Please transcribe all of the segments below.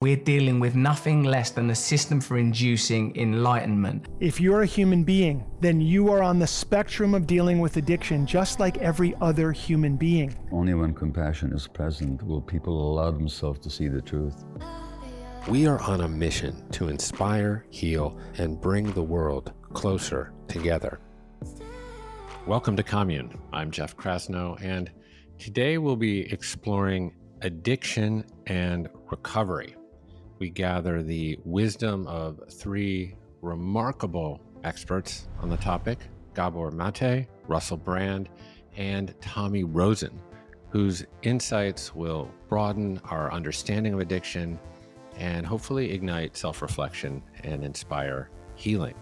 We're dealing with nothing less than the system for inducing enlightenment. If you're a human being, then you are on the spectrum of dealing with addiction, just like every other human being. Only when compassion is present will people allow themselves to see the truth. We are on a mission to inspire, heal, and bring the world closer together. Welcome to Commune. I'm Jeff Krasno, and today we'll be exploring addiction and recovery. We gather the wisdom of three remarkable experts on the topic, Gabor Maté, Russell Brand, and Tommy Rosen, whose insights will broaden our understanding of addiction and hopefully ignite self-reflection and inspire healing.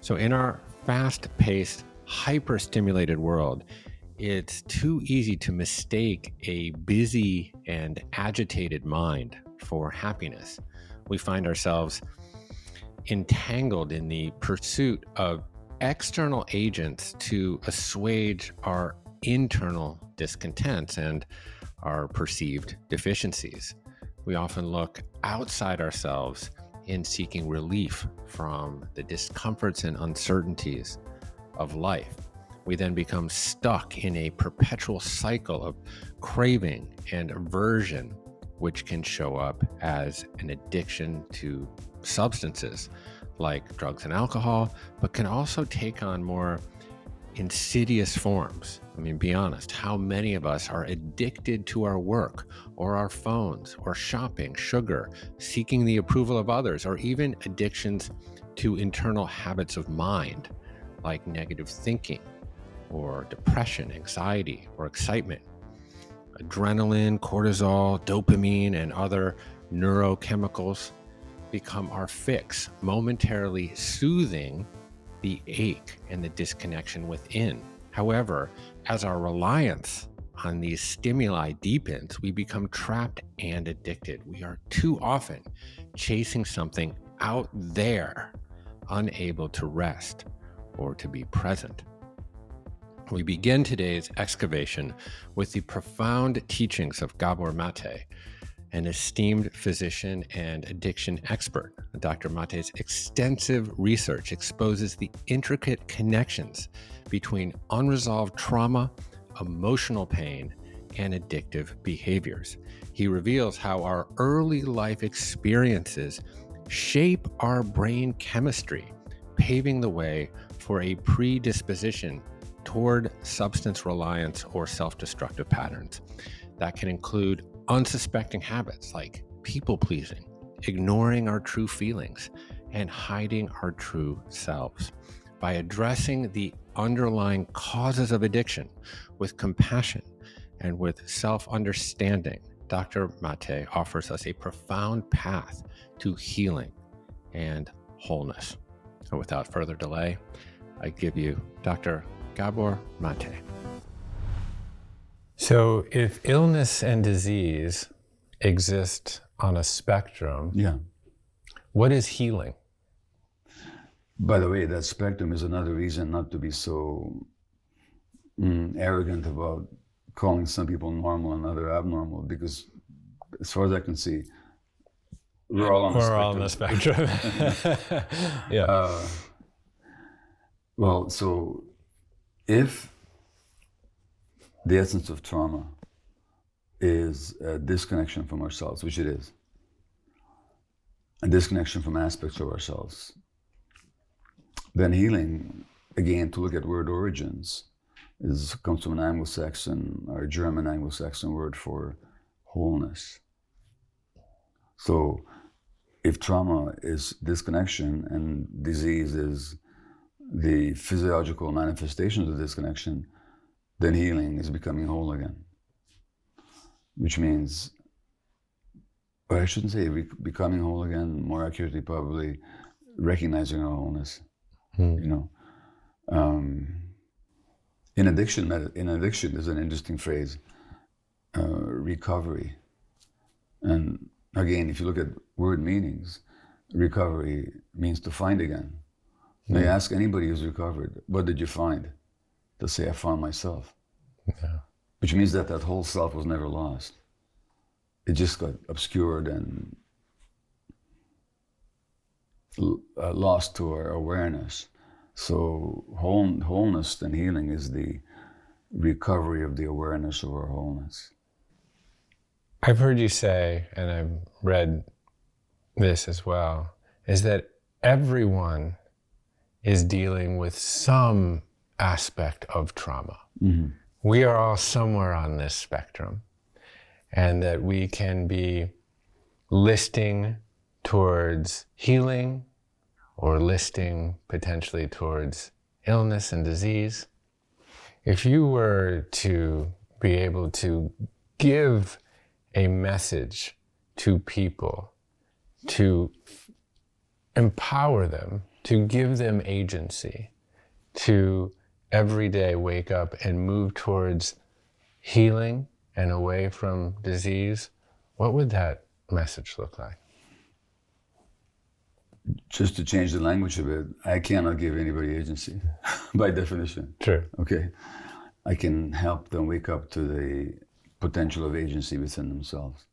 So in our fast-paced, hyper-stimulated world, it's too easy to mistake a busy and agitated mind for happiness. We find ourselves entangled in the pursuit of external agents to assuage our internal discontents and our perceived deficiencies. We often look outside ourselves in seeking relief from the discomforts and uncertainties of life. We then become stuck in a perpetual cycle of craving and aversion, which can show up as an addiction to substances like drugs and alcohol, but can also take on more insidious forms. I mean, be honest, how many of us are addicted to our work or our phones or shopping, sugar, seeking the approval of others, or even addictions to internal habits of mind like negative thinking or depression, anxiety, or excitement? Adrenaline, cortisol, dopamine, and other neurochemicals become our fix, momentarily soothing the ache and the disconnection within. However, as our reliance on these stimuli deepens, we become trapped and addicted. We are too often chasing something out there, unable to rest or to be present. We begin today's excavation with the profound teachings of Gabor Maté, an esteemed physician and addiction expert. Dr. Maté's extensive research exposes the intricate connections between unresolved trauma, emotional pain, and addictive behaviors. He reveals how our early life experiences shape our brain chemistry, paving the way for a predisposition toward substance reliance or self-destructive patterns. That can include unsuspecting habits like people-pleasing, ignoring our true feelings, and hiding our true selves. By addressing the underlying causes of addiction with compassion and with self-understanding, Dr. Maté offers us a profound path to healing and wholeness. So without further delay, I give you Dr. Gabor Maté. So if illness and disease exist on a spectrum, what is healing? By the way, that spectrum is another reason not to be so arrogant about calling some people normal and other abnormal, because as far as I can see, we're all on the spectrum. Yeah. So if the essence of trauma is a disconnection from ourselves, which it is, a disconnection from aspects of ourselves, then healing, again, to look at word origins, comes from an Anglo-Saxon or German Anglo-Saxon word for wholeness. So if trauma is disconnection and disease is the physiological manifestations of disconnection, then healing is becoming whole again. Which means, or I shouldn't say becoming whole again, more accurately probably recognizing our wholeness. You know, in addiction, there's an interesting phrase, recovery. And again, if you look at word meanings, recovery means to find again. They ask anybody who's recovered, what did you find? They'll say, I found myself. Yeah. Which means that whole self was never lost. It just got obscured and lost to our awareness. So wholeness and healing is the recovery of the awareness of our wholeness. I've heard you say, and I've read this as well, is that everyone is dealing with some aspect of trauma. Mm-hmm. We are all somewhere on this spectrum, and that we can be listing towards healing or listing potentially towards illness and disease. If you were to be able to give a message to people to empower them, to give them agency, to every day wake up and move towards healing and away from disease, what would that message look like? Just to change the language a bit, I cannot give anybody agency by definition. True. Okay. I can help them wake up to the potential of agency within themselves.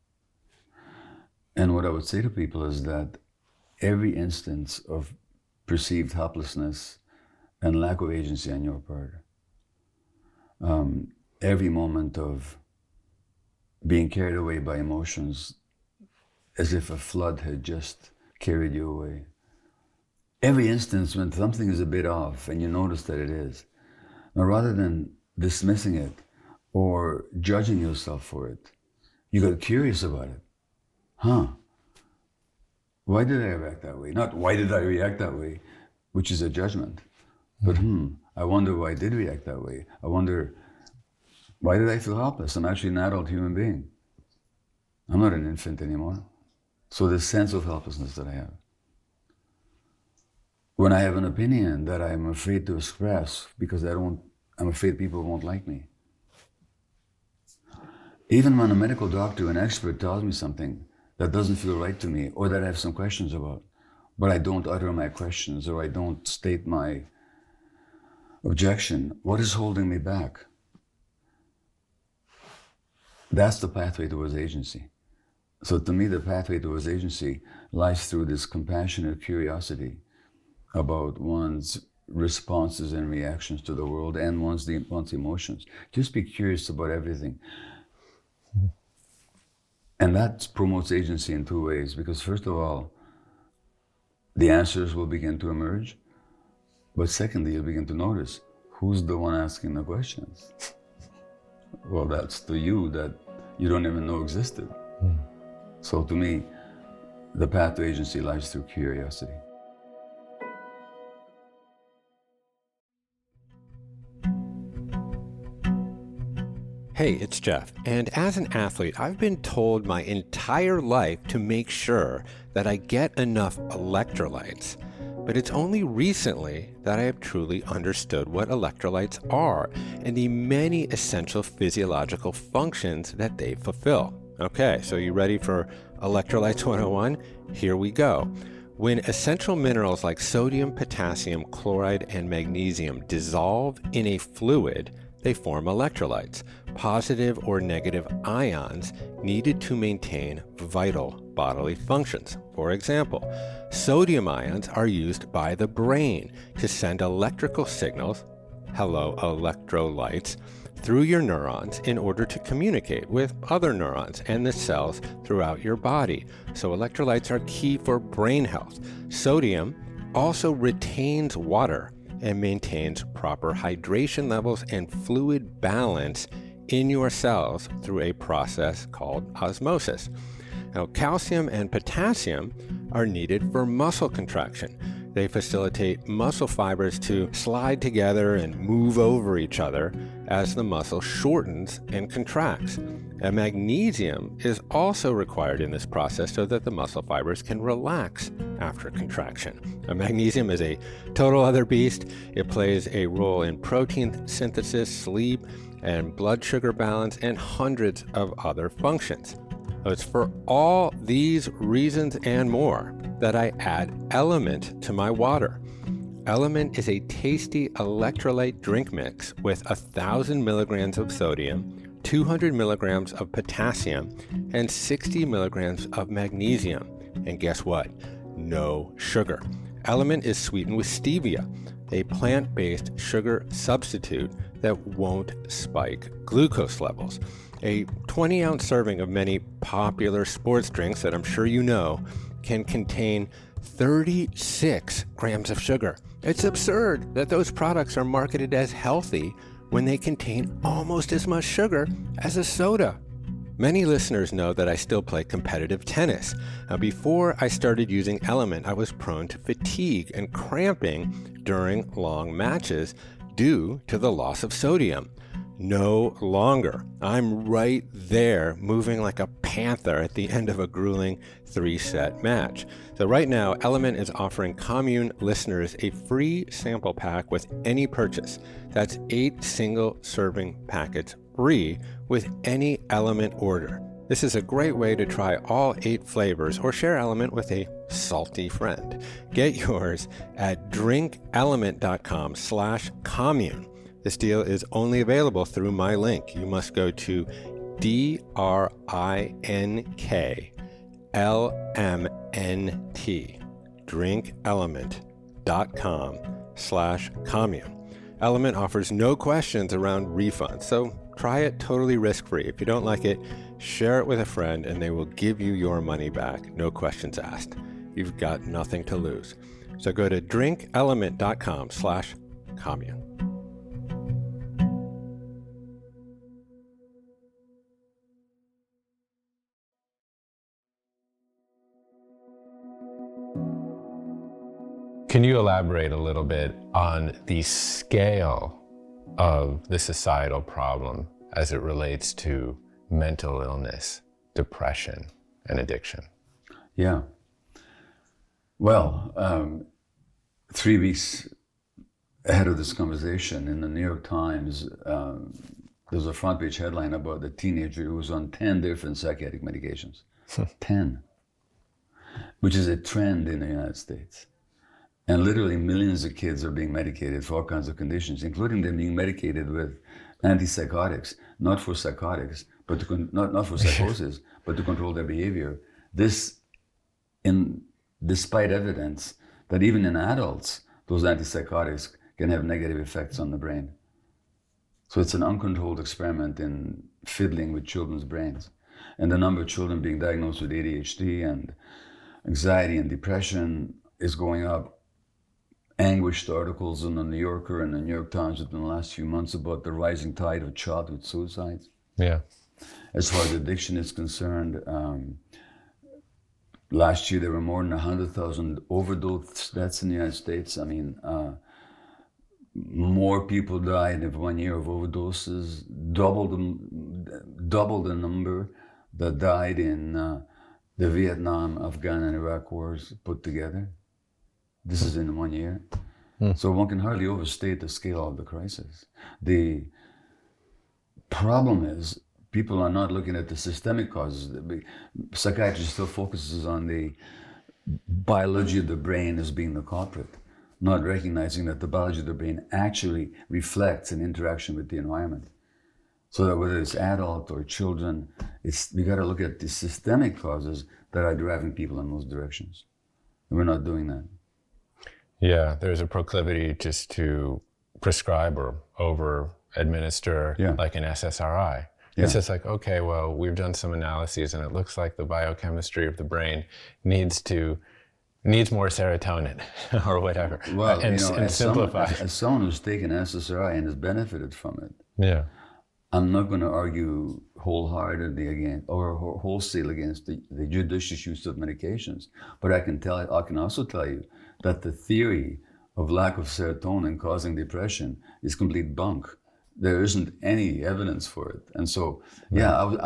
And what I would say to people is that every instance of perceived helplessness and lack of agency on your part, every moment of being carried away by emotions as if a flood had just carried you away. Every instance when something is a bit off and you notice that it is. Now, rather than dismissing it or judging yourself for it, you got curious about it. Huh, why did I react that way? Not why did I react that way, which is a judgment, but I wonder why I did react that way. I wonder, why did I feel helpless? I'm actually an adult human being. I'm not an infant anymore. So the sense of helplessness that I have. When I have an opinion that I'm afraid to express because I'm afraid people won't like me. Even when a medical doctor, an expert tells me something that doesn't feel right to me or that I have some questions about, but I don't utter my questions or I don't state my objection, what is holding me back? That's the pathway towards agency. So to me, the pathway towards agency lies through this compassionate curiosity about one's responses and reactions to the world and one's emotions. Just be curious about everything. And that promotes agency in two ways, because first of all, the answers will begin to emerge, but secondly, you'll begin to notice who's the one asking the questions. Well, that's the you that you don't even know existed. So to me, the path to agency lies through curiosity. Hey, it's Jeff, and as an athlete, I've been told my entire life to make sure that I get enough electrolytes. But it's only recently that I have truly understood what electrolytes are and the many essential physiological functions that they fulfill. Okay, so you ready for Electrolytes 101? Here we go. When essential minerals like sodium, potassium, chloride, and magnesium dissolve in a fluid, they form electrolytes, positive or negative ions needed to maintain vital bodily functions. For example, sodium ions are used by the brain to send electrical signals, hello electrolytes, through your neurons in order to communicate with other neurons and the cells throughout your body. So electrolytes are key for brain health. Sodium also retains water and maintains proper hydration levels and fluid balance in your cells through a process called osmosis. Now, calcium and potassium are needed for muscle contraction. They facilitate muscle fibers to slide together and move over each other as the muscle shortens and contracts. And magnesium is also required in this process so that the muscle fibers can relax after contraction. Now, magnesium is a total other beast. It plays a role in protein synthesis, sleep, and blood sugar balance, and hundreds of other functions. It's for all these reasons and more that I add Element to my water. Element is a tasty electrolyte drink mix with 1,000 milligrams of sodium, 200 milligrams of potassium, and 60 milligrams of magnesium. And guess what? no sugar. Element is sweetened with stevia, a plant-based sugar substitute that won't spike glucose levels. A 20-ounce serving of many popular sports drinks that I'm sure you know can contain 36 grams of sugar. It's absurd that those products are marketed as healthy when they contain almost as much sugar as a soda. Many listeners know that I still play competitive tennis. Now, before I started using Element, I was prone to fatigue and cramping during long matches due to the loss of sodium. No longer. I'm right there, moving like a panther at the end of a grueling 3-set match. So right now, Element is offering Commune listeners a free sample pack with any purchase. That's 8 single-serving packets free with any Element order. This is a great way to try all 8 flavors or share Element with a salty friend. Get yours at drinkelement.com/commune. This deal is only available through my link. You must go to drinklmnt, drinkelement.com/commune. Element offers no questions around refunds, so try it totally risk-free. If you don't like it, share it with a friend and they will give you your money back. No questions asked. You've got nothing to lose. So go to drinkelement.com/commune. Can you elaborate a little bit on the scale of the societal problem as it relates to mental illness, depression, and addiction? Yeah. Well, 3 weeks ahead of this conversation in the New York Times, there's a front page headline about a teenager who was on 10 different psychiatric medications. 10, which is a trend in the United States. And literally millions of kids are being medicated for all kinds of conditions, including them being medicated with antipsychotics, not for psychotics, but to not for psychosis, but to control their behavior. This, despite evidence that even in adults, those antipsychotics can have negative effects on the brain. So it's an uncontrolled experiment in fiddling with children's brains. And the number of children being diagnosed with ADHD and anxiety and depression is going up. Anguished articles in the New Yorker and the New York Times within the last few months about the rising tide of childhood suicides. Yeah. As far as addiction is concerned, last year there were more than 100,000 overdose deaths in the United States. I mean, more people died in 1 year of overdoses, double the number that died in the Vietnam, Afghan, and Iraq wars put together. This is in 1 year. So one can hardly overstate the scale of the crisis. The problem is people are not looking at the systemic causes. Psychiatry still focuses on the biology of the brain as being the culprit, not recognizing that the biology of the brain actually reflects an interaction with the environment. So that whether it's adult or children, we got to look at the systemic causes that are driving people in those directions. And we're not doing that. Yeah, there's a proclivity just to prescribe or over-administer like an SSRI. Yeah. It's just like, okay, well, we've done some analyses and it looks like the biochemistry of the brain needs more serotonin or whatever. Well, and simplify. As someone who's taken SSRI and has benefited from it, yeah, I'm not going to argue wholeheartedly against or wholesale against the judicious use of medications, but I can also tell you that the theory of lack of serotonin causing depression is complete bunk. There isn't any evidence for it. And so,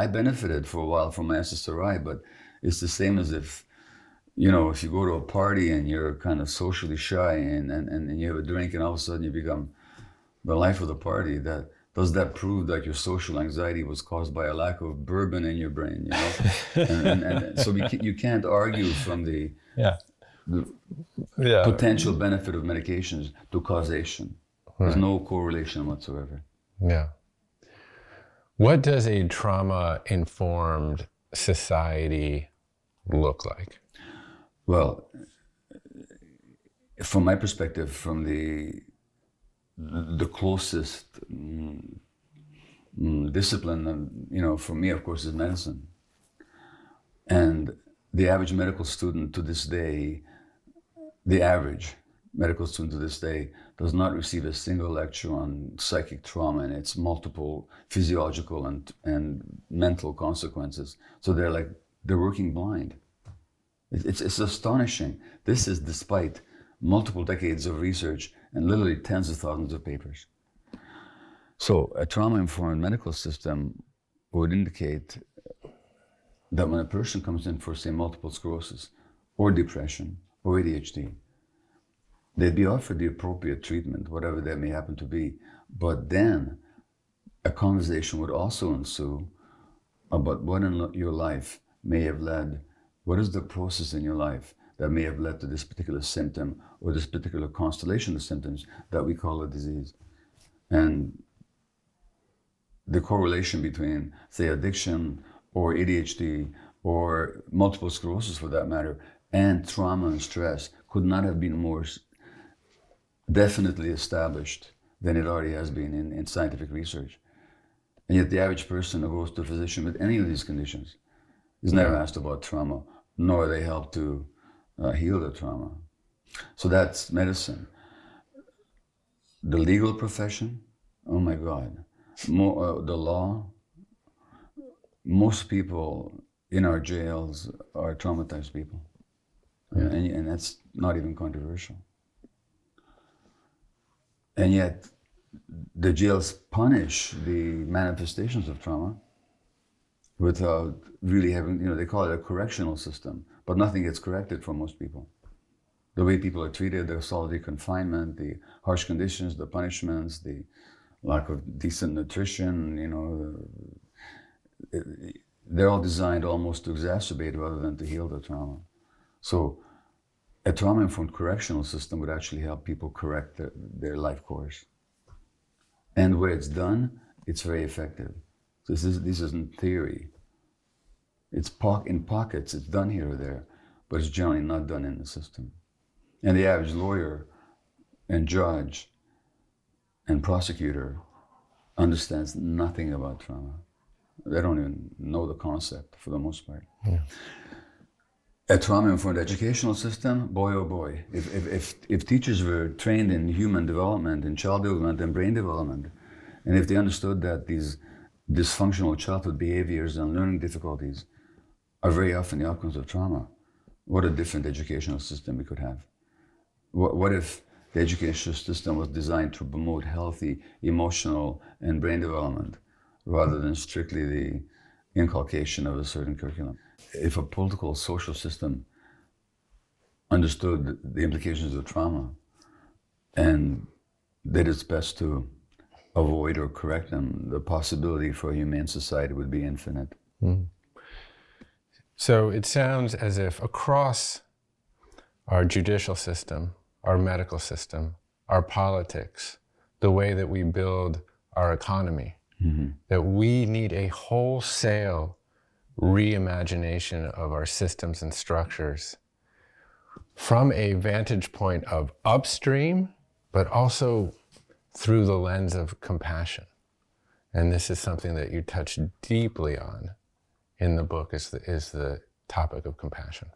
I benefited for a while from my SSRI, but it's the same as if you go to a party and you're kind of socially shy and you have a drink and all of a sudden you become the life of the party. Does that prove that your social anxiety was caused by a lack of bourbon in your brain, you know? and so you can't argue from the potential benefit of medications to causation. Right. There's no correlation whatsoever. Yeah. What does a trauma-informed society look like? Well, from my perspective, from the closest discipline, you know, for me, of course, is medicine. And the average medical student to this day, the average medical student to this day does not receive a single lecture on psychic trauma and its multiple physiological and mental consequences. So they're working blind. It's astonishing. This is despite multiple decades of research and literally tens of thousands of papers. So a trauma-informed medical system would indicate that when a person comes in for, say, multiple sclerosis or depression or ADHD, they'd be offered the appropriate treatment, whatever that may happen to be. But then a conversation would also ensue about what in your life may have led, what is the process in your life that may have led to this particular symptom or this particular constellation of symptoms that we call a disease. And the correlation between, say, addiction or ADHD or multiple sclerosis, for that matter, and trauma and stress could not have been more definitely established than it already has been in scientific research. And yet the average person who goes to a physician with any of these conditions is never asked about trauma, nor are they helped to heal the trauma. So that's medicine. The legal profession, oh my God. The law, most people in our jails are traumatized people. Yeah. And that's not even controversial. And yet the jails punish the manifestations of trauma without really having, you know, they call it a correctional system, but nothing gets corrected for most people. The way people are treated, the solitary confinement, the harsh conditions, the punishments, the lack of decent nutrition, you know, they're all designed almost to exacerbate rather than to heal the trauma. So a trauma-informed correctional system would actually help people correct their life course. And where it's done, it's very effective. This isn't theory. It's in pockets, it's done here or there, but it's generally not done in the system. And the average lawyer and judge and prosecutor understands nothing about trauma. They don't even know the concept for the most part. Yeah. A trauma-informed educational system, boy oh boy. If teachers were trained in human development, in child development and brain development, and if they understood that these dysfunctional childhood behaviors and learning difficulties are very often the outcomes of trauma, what a different educational system we could have. What if the educational system was designed to promote healthy emotional and brain development rather than strictly the inculcation of a certain curriculum? If a political social system understood the implications of trauma and did its best to avoid or correct them, the possibility for a humane society would be infinite. Mm. So it sounds as if across our judicial system, our medical system, our politics, the way that we build our economy, mm-hmm. that we need a wholesale reimagination of our systems and structures from a vantage point of upstream, but also through the lens of compassion. And this is something that you touch deeply on in the book, is the topic of compassion.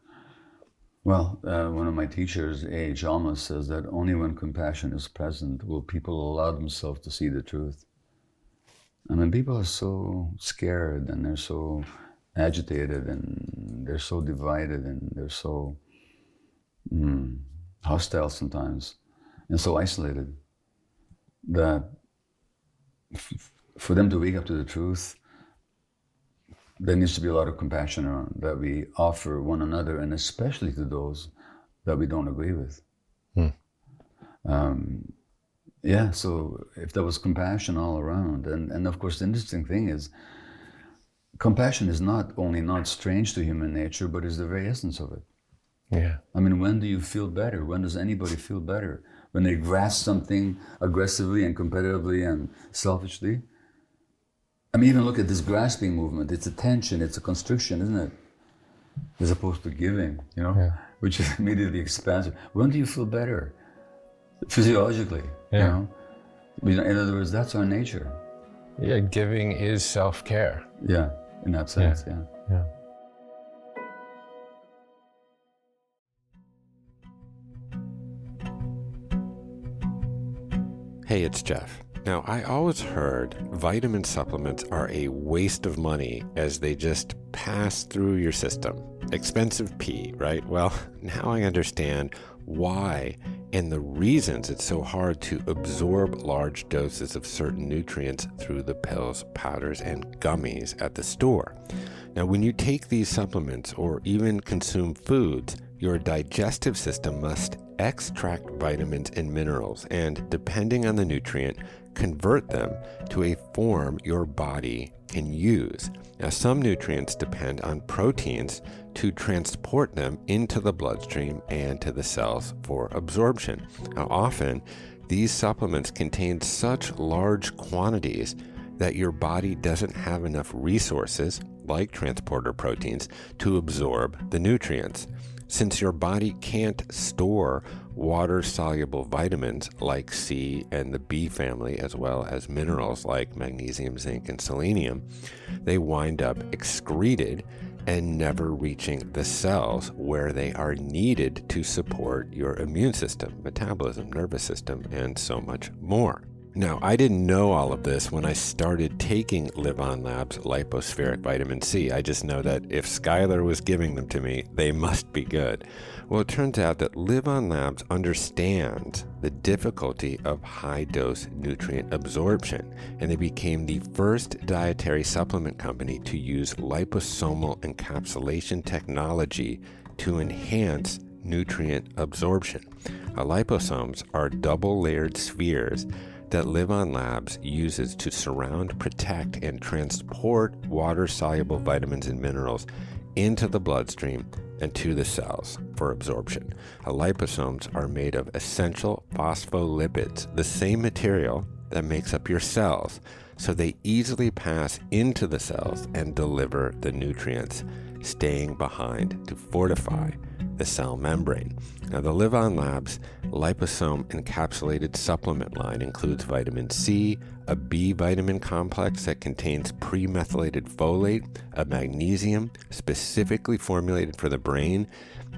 Well, one of my teachers, A.H. Almas, says that only when compassion is present will people allow themselves to see the truth. I mean, people are so scared and they're so agitated and they're so divided and they're so hostile sometimes and so isolated that for them to wake up to the truth, there needs to be a lot of compassion around that we offer one another, and especially to those that we don't agree with. Hmm. So if there was compassion all around, and of course the interesting thing is, compassion is not only not strange to human nature, but is the very essence of it. Yeah. I mean, when do you feel better? When does anybody feel better? When they grasp something aggressively and competitively and selfishly? I mean, even look at this grasping movement. It's a tension, it's a constriction, isn't it? As opposed to giving, you know? Yeah. which is immediately expansive. When do you feel better? Physiologically, you know? In other words, that's our nature. Yeah, giving is self-care. Yeah, in that sense, yeah. Hey, it's Jeff. Now, I always heard vitamin supplements are a waste of money as they just pass through your system. Expensive pee, right? Well, now I understand why and the reasons it's so hard to absorb large doses of certain nutrients through the pills, powders, and gummies at the store. Now, when you take these supplements or even consume foods, your digestive system must extract vitamins and minerals and, depending on the nutrient, convert them to a form your body can use. Now, some nutrients depend on proteins to transport them into the bloodstream and to the cells for absorption. Now, often, these supplements contain such large quantities that your body doesn't have enough resources, like transporter proteins, to absorb the nutrients. Since your body can't store water-soluble vitamins like C and the B family, as well as minerals like magnesium, zinc, and selenium, they wind up excreted and never reaching the cells where they are needed to support your immune system, metabolism, nervous system, and so much more. Now, I didn't know all of this when I started taking Live On Labs lipospheric vitamin C. I just know that if Skylar was giving them to me, they must be good. Well, it turns out that Live On Labs understands the difficulty of high-dose nutrient absorption, and they became the first dietary supplement company to use liposomal encapsulation technology to enhance nutrient absorption. Liposomes are double-layered spheres that Live On Labs uses to surround, protect, and transport water-soluble vitamins and minerals into the bloodstream and to the cells for absorption. Liposomes are made of essential phospholipids, the same material that makes up your cells, so they easily pass into the cells and deliver the nutrients, staying behind to fortify the cell membrane. Now, the Live On Labs liposome encapsulated supplement line includes vitamin C, a B vitamin complex that contains pre-methylated folate, a magnesium specifically formulated for the brain,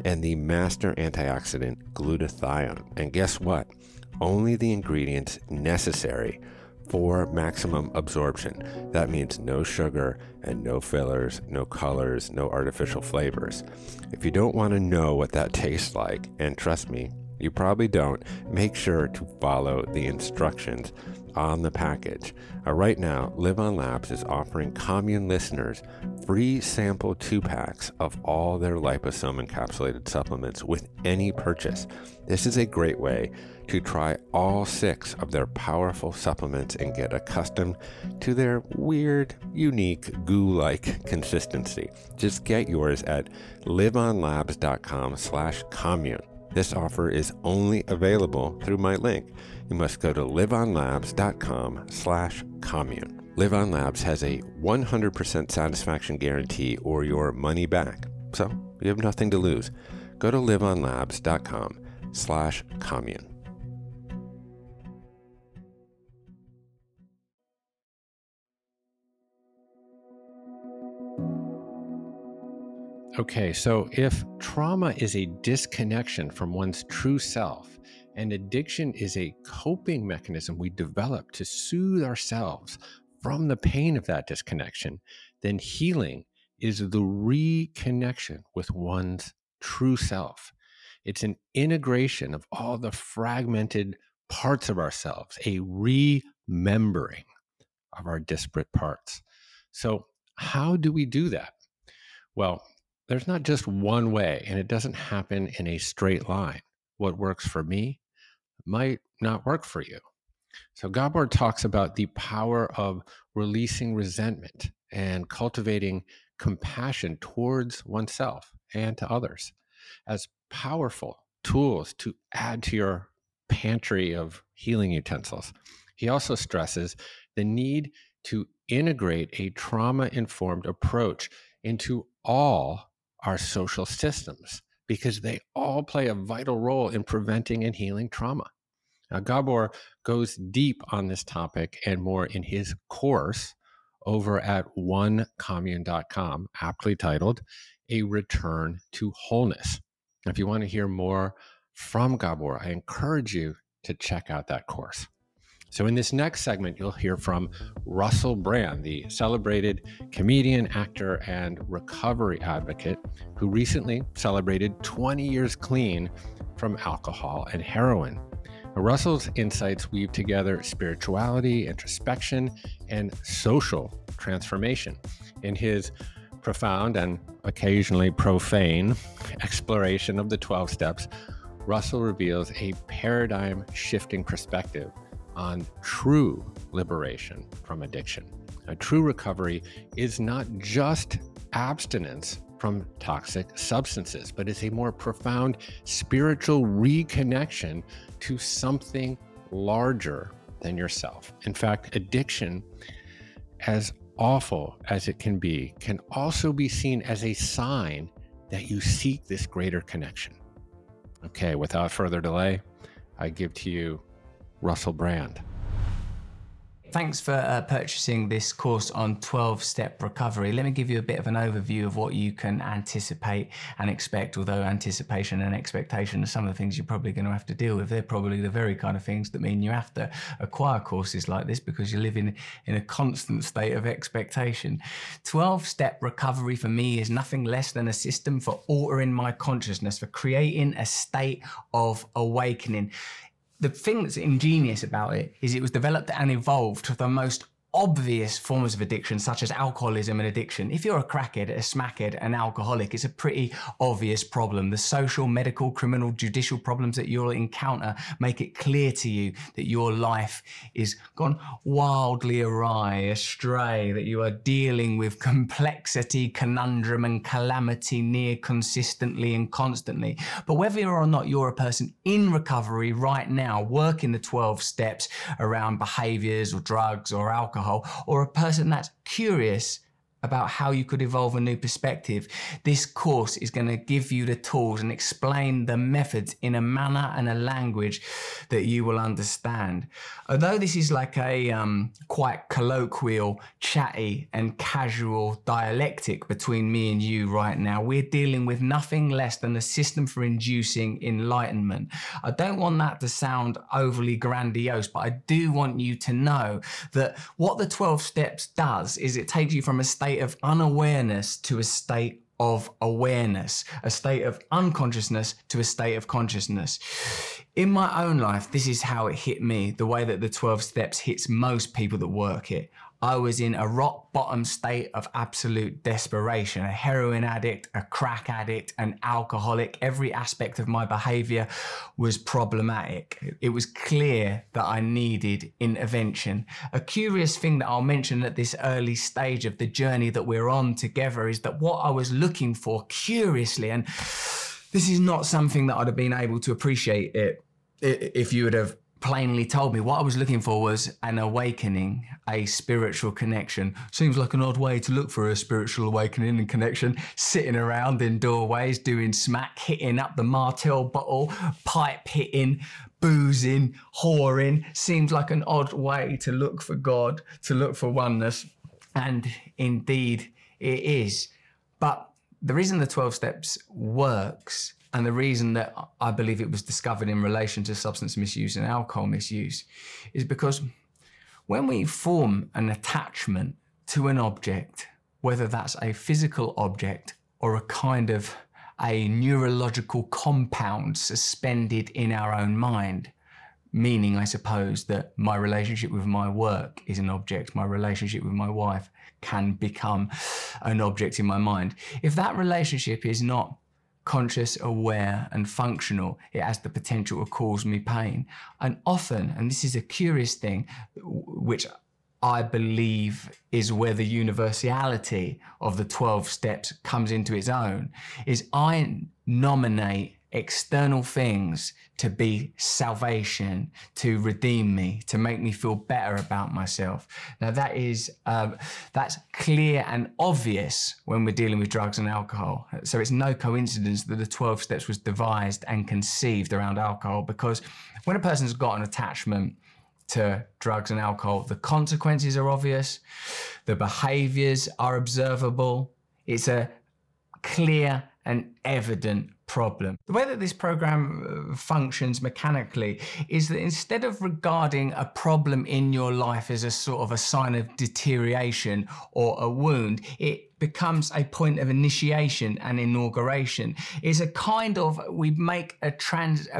and the master antioxidant glutathione. And guess what? Only the ingredients necessary for maximum absorption. That means no sugar and no fillers, no colors, no artificial flavors. If you don't want to know what that tastes like, and trust me, you probably don't, make sure to follow the instructions on the package. Right now, Live On Labs is offering Commune listeners free sample 2-packs of all their liposome encapsulated supplements with any purchase. This is a great way to try all 6 of their powerful supplements and get accustomed to their weird, unique, goo-like consistency. Just get yours at liveonlabs.com/commune. This offer is only available through my link. You must go to liveonlabs.com/commune. Live On Labs has a 100% satisfaction guarantee or your money back. So you have nothing to lose. Go to liveonlabs.com/commune. Okay, so if trauma is a disconnection from one's true self and addiction is a coping mechanism we develop to soothe ourselves from the pain of that disconnection, then healing is the reconnection with one's true self. It's an integration of all the fragmented parts of ourselves, a remembering of our disparate parts. So how do we do that? Well, there's not just one way, and it doesn't happen in a straight line. What works for me might not work for you. So Gabor talks about the power of releasing resentment and cultivating compassion towards oneself and to others as powerful tools to add to your pantry of healing utensils. He also stresses the need to integrate a trauma-informed approach into all our social systems because they all play a vital role in preventing and healing trauma. Now, Gabor goes deep on this topic and more in his course over at onecommune.com, aptly titled A Return to Wholeness. Now, if you want to hear more from Gabor, I encourage you to check out that course. So in this next segment, you'll hear from Russell Brand, the celebrated comedian, actor, and recovery advocate who recently celebrated 20 years clean from alcohol and heroin. Russell's insights weave together spirituality, introspection, and social transformation. In his profound and occasionally profane exploration of the 12 steps, Russell reveals a paradigm-shifting perspective on true liberation from addiction. A true recovery is not just abstinence from toxic substances, but it's a more profound spiritual reconnection to something larger than yourself. In fact, addiction, as awful as it can be, can also be seen as a sign that you seek this greater connection. Okay, without further delay, I give to you Russell Brand. Thanks for purchasing this course on 12-step recovery. Let me give you a bit of an overview of what you can anticipate and expect, although anticipation and expectation are some of the things you're probably going to have to deal with. They're probably the very kind of things that mean you have to acquire courses like this because you live in a constant state of expectation. 12-step recovery for me is nothing less than a system for altering my consciousness, for creating a state of awakening. The thing that's ingenious about it is it was developed and evolved for the most obvious forms of addiction, such as alcoholism and addiction. If you're a crackhead, a smackhead, an alcoholic, it's a pretty obvious problem. The social, medical, criminal, judicial problems that you'll encounter make it clear to you that your life is gone wildly astray, that you are dealing with complexity, conundrum, and calamity near consistently and constantly. But whether or not you're a person in recovery right now, working the 12 steps around behaviors or drugs or alcohol, or a person that's curious about how you could evolve a new perspective, this course is going to give you the tools and explain the methods in a manner and a language that you will understand. Although this is like a quite colloquial, chatty and casual dialectic between me and you right now, we're dealing with nothing less than a system for inducing enlightenment. I don't want that to sound overly grandiose, but I do want you to know that what the 12 steps does is it takes you from a state of unawareness to a state of awareness, a state of unconsciousness to a state of consciousness. In my own life, this is how it hit me, the way that the 12 steps hits most people that work it. I was in a rock bottom state of absolute desperation, a heroin addict, a crack addict, an alcoholic. Every aspect of my behavior was problematic. It was clear that I needed intervention. A curious thing that I'll mention at this early stage of the journey that we're on together is that what I was looking for curiously, and this is not something that I'd have been able to appreciate it if you would have plainly told me, what I was looking for was an awakening, a spiritual connection. Seems like an odd way to look for a spiritual awakening and connection, sitting around in doorways, doing smack, hitting up the Martell bottle, pipe hitting, boozing, whoring. Seems like an odd way to look for God, to look for oneness. And indeed it is. But the reason the 12 steps works, and the reason that I believe it was discovered in relation to substance misuse and alcohol misuse, is because when we form an attachment to an object, whether that's a physical object or a kind of a neurological compound suspended in our own mind, meaning, I suppose, that my relationship with my work is an object, my relationship with my wife can become an object in my mind. If that relationship is not conscious, aware, and functional, it has the potential to cause me pain. And often, and this is a curious thing, which I believe is where the universality of the 12 steps comes into its own, is I nominate external things to be salvation, to redeem me, to make me feel better about myself. Now that is, that's clear and obvious when we're dealing with drugs and alcohol. So it's no coincidence that the 12 steps was devised and conceived around alcohol, because when a person's got an attachment to drugs and alcohol, the consequences are obvious, the behaviors are observable. It's a clear and evident problem. The way that this program functions mechanically is that instead of regarding a problem in your life as a sort of a sign of deterioration or a wound, it becomes a point of initiation and inauguration. It's a kind of, we make a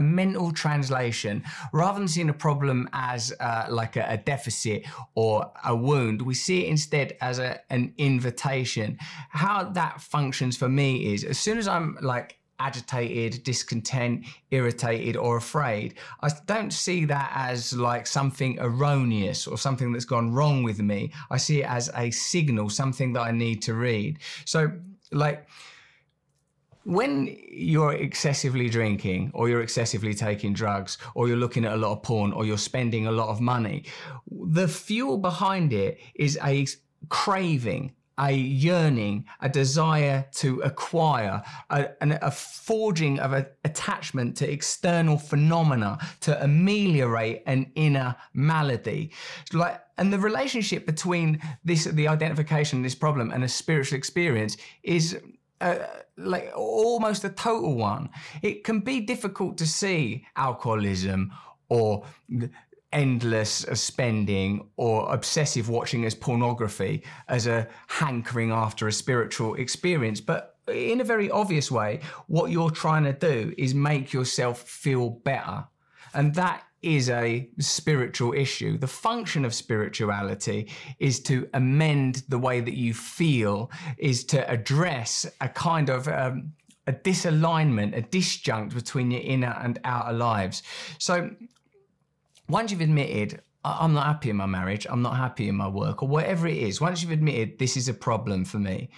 mental translation. Rather than seeing a problem as like a deficit or a wound, we see it instead as an invitation. How that functions for me is, as soon as I'm like agitated, discontent, irritated, or afraid, I don't see that as like something erroneous or something that's gone wrong with me. I see it as a signal, something that I need to read. So like, when you're excessively drinking or you're excessively taking drugs or you're looking at a lot of porn or you're spending a lot of money, the fuel behind it is a craving, a yearning, a desire to acquire, a forging of an attachment to external phenomena to ameliorate an inner malady. And the relationship between the identification of this problem and a spiritual experience is like almost a total one. It can be difficult to see alcoholism or endless spending or obsessive watching as pornography as a hankering after a spiritual experience. But in a very obvious way, what you're trying to do is make yourself feel better. And that is a spiritual issue. The function of spirituality is to amend the way that you feel, is to address a kind of a disalignment, a disjunct between your inner and outer lives. So once you've admitted, I'm not happy in my marriage, I'm not happy in my work, or whatever it is, once you've admitted this is a problem for me,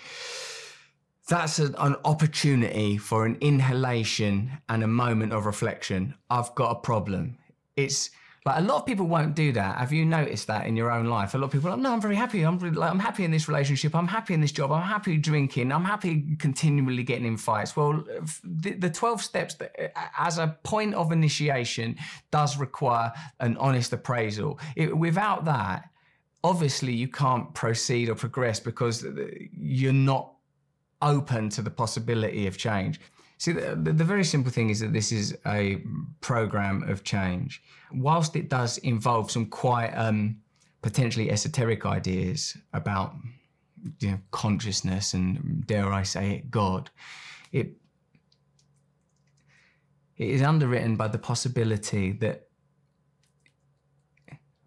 that's an opportunity for an inhalation and a moment of reflection. I've got a problem. It's like, a lot of people won't do that. Have you noticed that in your own life? A lot of people are like, no, I'm very happy. I'm happy in this relationship. I'm happy in this job. I'm happy drinking. I'm happy continually getting in fights. Well, the 12 steps, as a point of initiation, does require an honest appraisal. Without that, obviously you can't proceed or progress because you're not open to the possibility of change. See, the very simple thing is that this is a program of change. Whilst it does involve some quite potentially esoteric ideas about, you know, consciousness and, dare I say it, God, it is underwritten by the possibility that,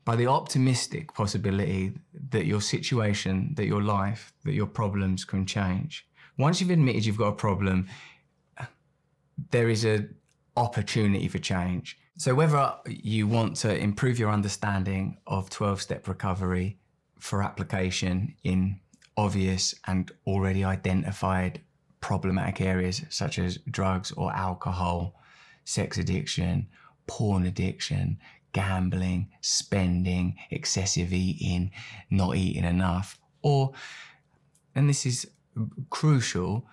by the optimistic possibility that your situation, that your life, that your problems can change. Once you've admitted you've got a problem, there is an opportunity for change. So whether you want to improve your understanding of 12-step recovery for application in obvious and already identified problematic areas such as drugs or alcohol, sex addiction, porn addiction, gambling, spending, excessive eating, not eating enough, or, and this is crucial,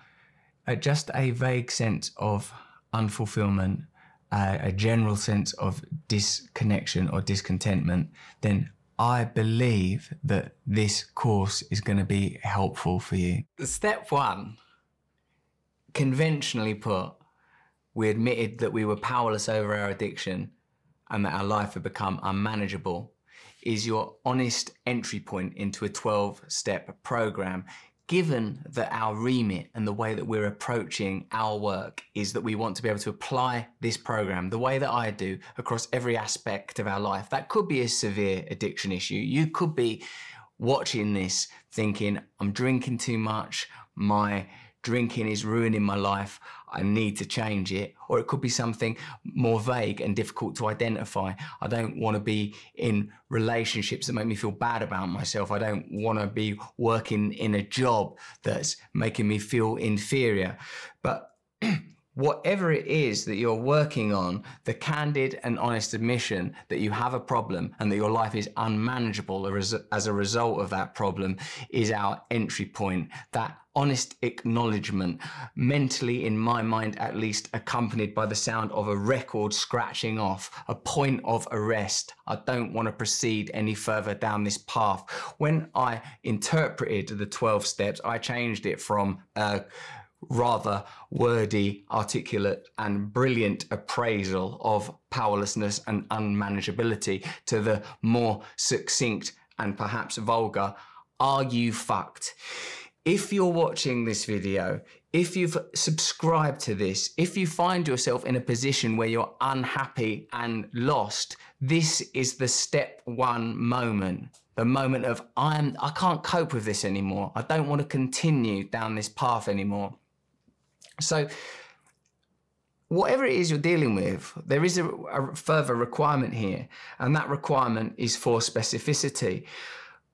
just a vague sense of unfulfillment, a general sense of disconnection or discontentment, then I believe that this course is going to be helpful for you. Step one, conventionally put, we admitted that we were powerless over our addiction and that our life had become unmanageable, is your honest entry point into a 12-step program. Given that our remit and the way that we're approaching our work is that we want to be able to apply this program the way that I do across every aspect of our life. That could be a severe addiction issue. You could be watching this thinking, I'm drinking too much, my drinking is ruining my life, I need to change it. Or it could be something more vague and difficult to identify. I don't want to be in relationships that make me feel bad about myself. I don't want to be working in a job that's making me feel inferior. But whatever it is that you're working on, the candid and honest admission that you have a problem and that your life is unmanageable as a result of that problem is our entry point. That honest acknowledgement, mentally in my mind at least, accompanied by the sound of a record scratching off, a point of arrest. I don't want to proceed any further down this path. When I interpreted the 12 steps, I changed it from rather wordy, articulate, and brilliant appraisal of powerlessness and unmanageability to the more succinct and perhaps vulgar, are you fucked? If you're watching this video, if you've subscribed to this, if you find yourself in a position where you're unhappy and lost, this is the step one moment. The moment of, I can't cope with this anymore. I don't want to continue down this path anymore. So whatever it is you're dealing with, there is a further requirement here, and that requirement is for specificity.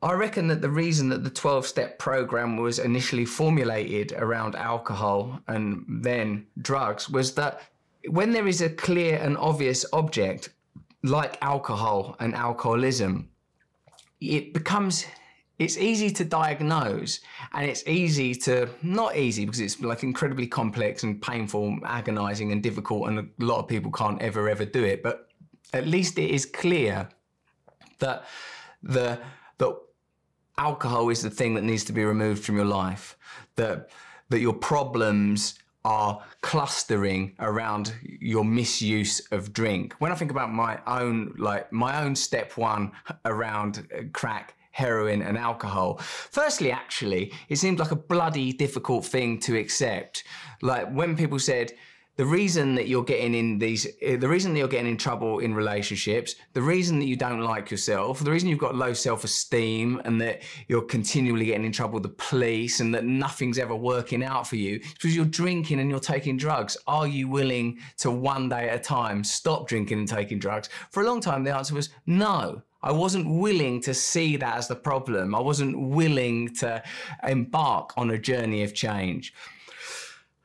I reckon that the reason that the 12-step program was initially formulated around alcohol and then drugs was that when there is a clear and obvious object, like alcohol and alcoholism, it's easy to diagnose, and it's easy to, not easy because it's like incredibly complex and painful, agonizing and difficult, and a lot of people can't ever do it, but at least it is clear that that alcohol is the thing that needs to be removed from your life, that your problems are clustering around your misuse of drink. When I think about my own step one around crack, heroin and alcohol. Firstly, actually, it seemed like a bloody difficult thing to accept. Like when people said, the reason that you're getting in trouble in relationships, the reason that you don't like yourself, the reason you've got low self-esteem and that you're continually getting in trouble with the police and that nothing's ever working out for you is because you're drinking and you're taking drugs. Are you willing to one day at a time stop drinking and taking drugs? For a long time, the answer was no. I wasn't willing to see that as the problem. I wasn't willing to embark on a journey of change.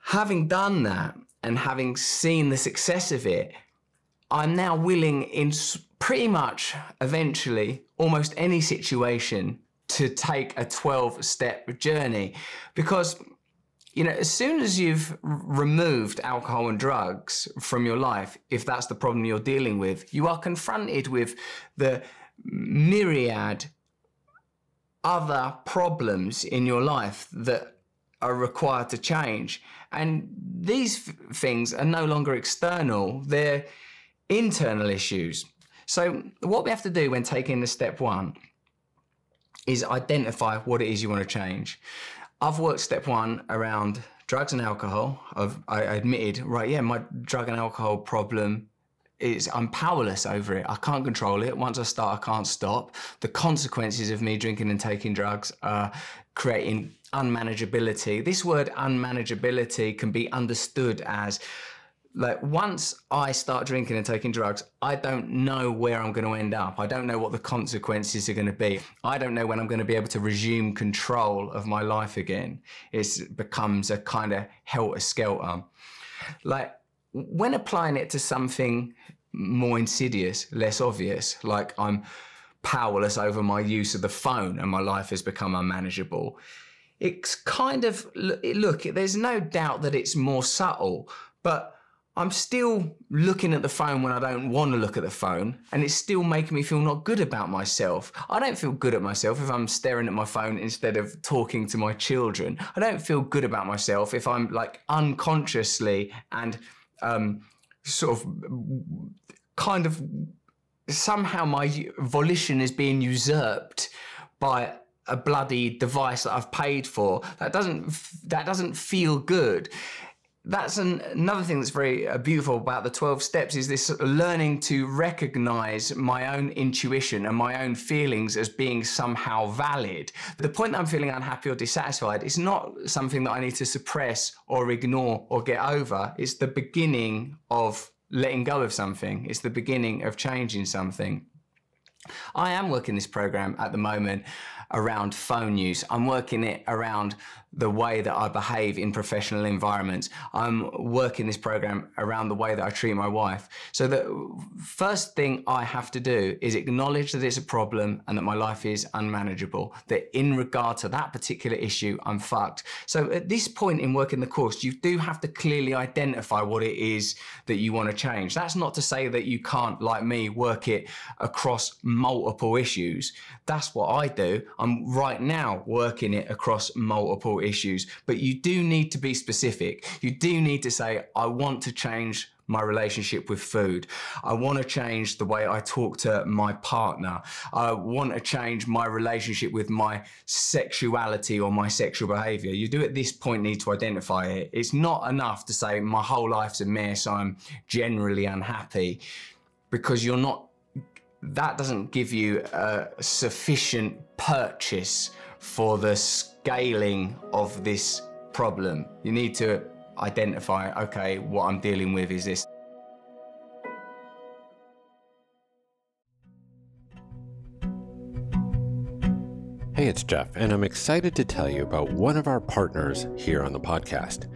Having done that, and having seen the success of it, I'm now willing in pretty much eventually almost any situation to take a 12-step journey. Because, you know, as soon as you've removed alcohol and drugs from your life, if that's the problem you're dealing with, you are confronted with the myriad other problems in your life that are required to change. And these things are no longer external, they're internal issues. So what we have to do when taking the step one is identify what it is you want to change. I've worked step one around drugs and alcohol. I admitted, right, yeah, my drug and alcohol problem is I'm powerless over it. I can't control it. Once I start, I can't stop. The consequences of me drinking and taking drugs are creating unmanageability. This word unmanageability can be understood as like, once I start drinking and taking drugs, I don't know where I'm going to end up. I don't know what the consequences are going to be. I don't know when I'm going to be able to resume control of my life again. It becomes a kind of helter-skelter. Like when applying it to something more insidious, less obvious, like I'm powerless over my use of the phone and my life has become unmanageable. It's kind of, look, there's no doubt that it's more subtle, but I'm still looking at the phone when I don't want to look at the phone, and it's still making me feel not good about myself. I don't feel good at myself if I'm staring at my phone instead of talking to my children. I don't feel good about myself if I'm like unconsciously and sort of kind of somehow my volition is being usurped by a bloody device that I've paid for. That doesn't feel good. That's another thing that's very beautiful about the 12 steps is this learning to recognize my own intuition and my own feelings as being somehow valid. The point that I'm feeling unhappy or dissatisfied is not something that I need to suppress or ignore or get over. It's the beginning of letting go of something. It's the beginning of changing something. I am working this program at the moment around phone use. I'm working it around the way that I behave in professional environments. I'm working this program around the way that I treat my wife. So the first thing I have to do is acknowledge that it's a problem and that my life is unmanageable, that in regard to that particular issue, I'm fucked. So at this point in working the course, you do have to clearly identify what it is that you want to change. That's not to say that you can't, like me, work it across multiple issues. That's what I do. I'm right now working it across multiple issues, but you do need to be specific. You do need to say, I want to change my relationship with food. I want to change the way I talk to my partner. I want to change my relationship with my sexuality or my sexual behavior. You do at this point need to identify it. It's not enough to say my whole life's a mess, I'm generally unhappy, because you're not, that doesn't give you a sufficient purchase for the scaling of this problem. You need to identify, okay, what I'm dealing with is this. Hey, it's Jeff, and I'm excited to tell you about one of our partners here on the podcast.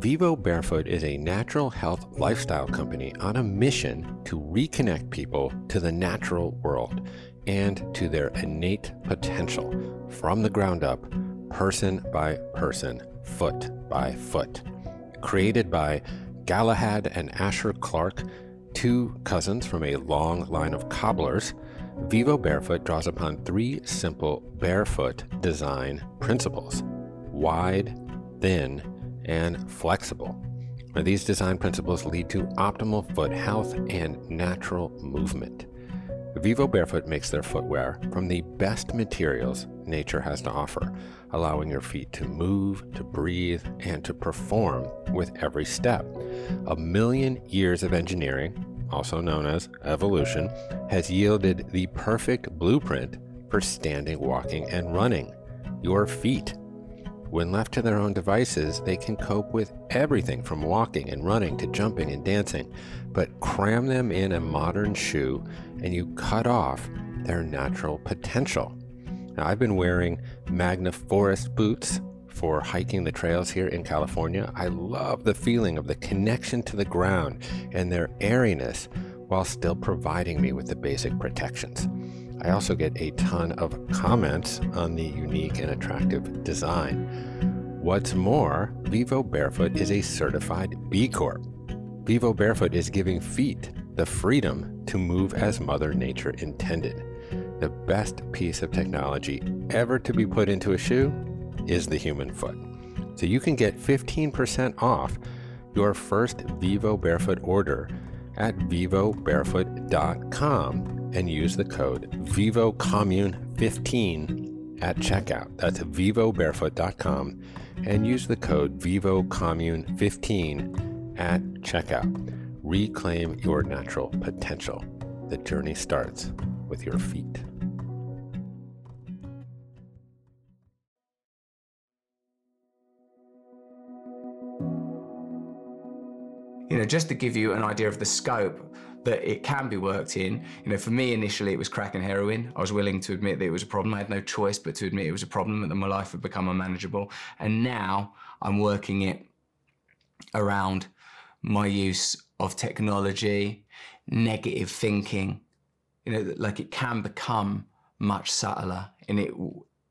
Vivo Barefoot is a natural health lifestyle company on a mission to reconnect people to the natural world and to their innate potential from the ground up, person by person, foot by foot. Created by Galahad and Asher Clark, two cousins from a long line of cobblers, Vivo Barefoot draws upon three simple barefoot design principles: wide, thin, and flexible. Now, these design principles lead to optimal foot health and natural movement. Vivo Barefoot makes their footwear from the best materials nature has to offer, allowing your feet to move, to breathe, and to perform with every step. 1,000,000 years of engineering, also known as evolution, has yielded the perfect blueprint for standing, walking, and running: your feet. When left to their own devices, they can cope with everything from walking and running to jumping and dancing, but cram them in a modern shoe and you cut off their natural potential. Now, I've been wearing Magna Forest boots for hiking the trails here in California. I love the feeling of the connection to the ground and their airiness while still providing me with the basic protections. I also get a ton of comments on the unique and attractive design. What's more, Vivo Barefoot is a certified B Corp. Vivo Barefoot is giving feet the freedom to move as Mother Nature intended. The best piece of technology ever to be put into a shoe is the human foot. So you can get 15% off your first Vivo Barefoot order at vivobarefoot.com and use the code VIVOCOMMUNE15 at checkout. That's vivobarefoot.com and use the code VIVOCOMMUNE15 at checkout. Reclaim your natural potential. The journey starts with your feet. You know, just to give you an idea of the scope that it can be worked in. You know, for me, initially, it was crack and heroin. I was willing to admit that it was a problem. I had no choice but to admit it was a problem, and that my life had become unmanageable. And now I'm working it around my use of technology, negative thinking. You know, like, it can become much subtler, and it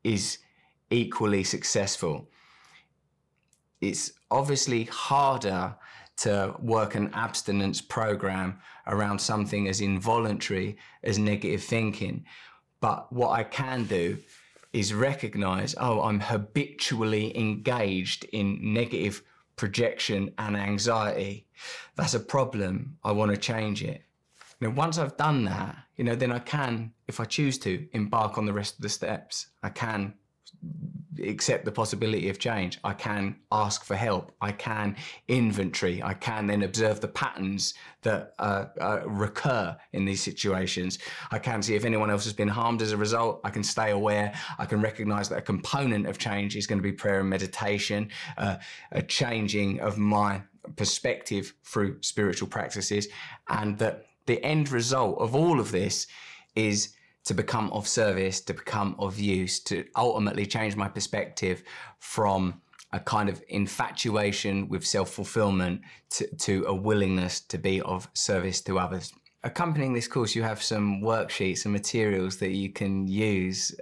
is equally successful. It's obviously harder to work an abstinence program around something as involuntary as negative thinking. But what I can do is recognize, oh, I'm habitually engaged in negative projection and anxiety. That's a problem, I want to change it. Now, once I've done that, you know, then I can, if I choose to, embark on the rest of the steps. I can accept the possibility of change. I can ask for help. I can inventory. I can then observe the patterns that recur in these situations. I can see if anyone else has been harmed as a result. I can stay aware. I can recognize that a component of change is going to be prayer and meditation, a changing of my perspective through spiritual practices, and that the end result of all of this is to become of service, to become of use, to ultimately change my perspective from a kind of infatuation with self-fulfillment to a willingness to be of service to others. Accompanying this course, you have some worksheets and materials that you can use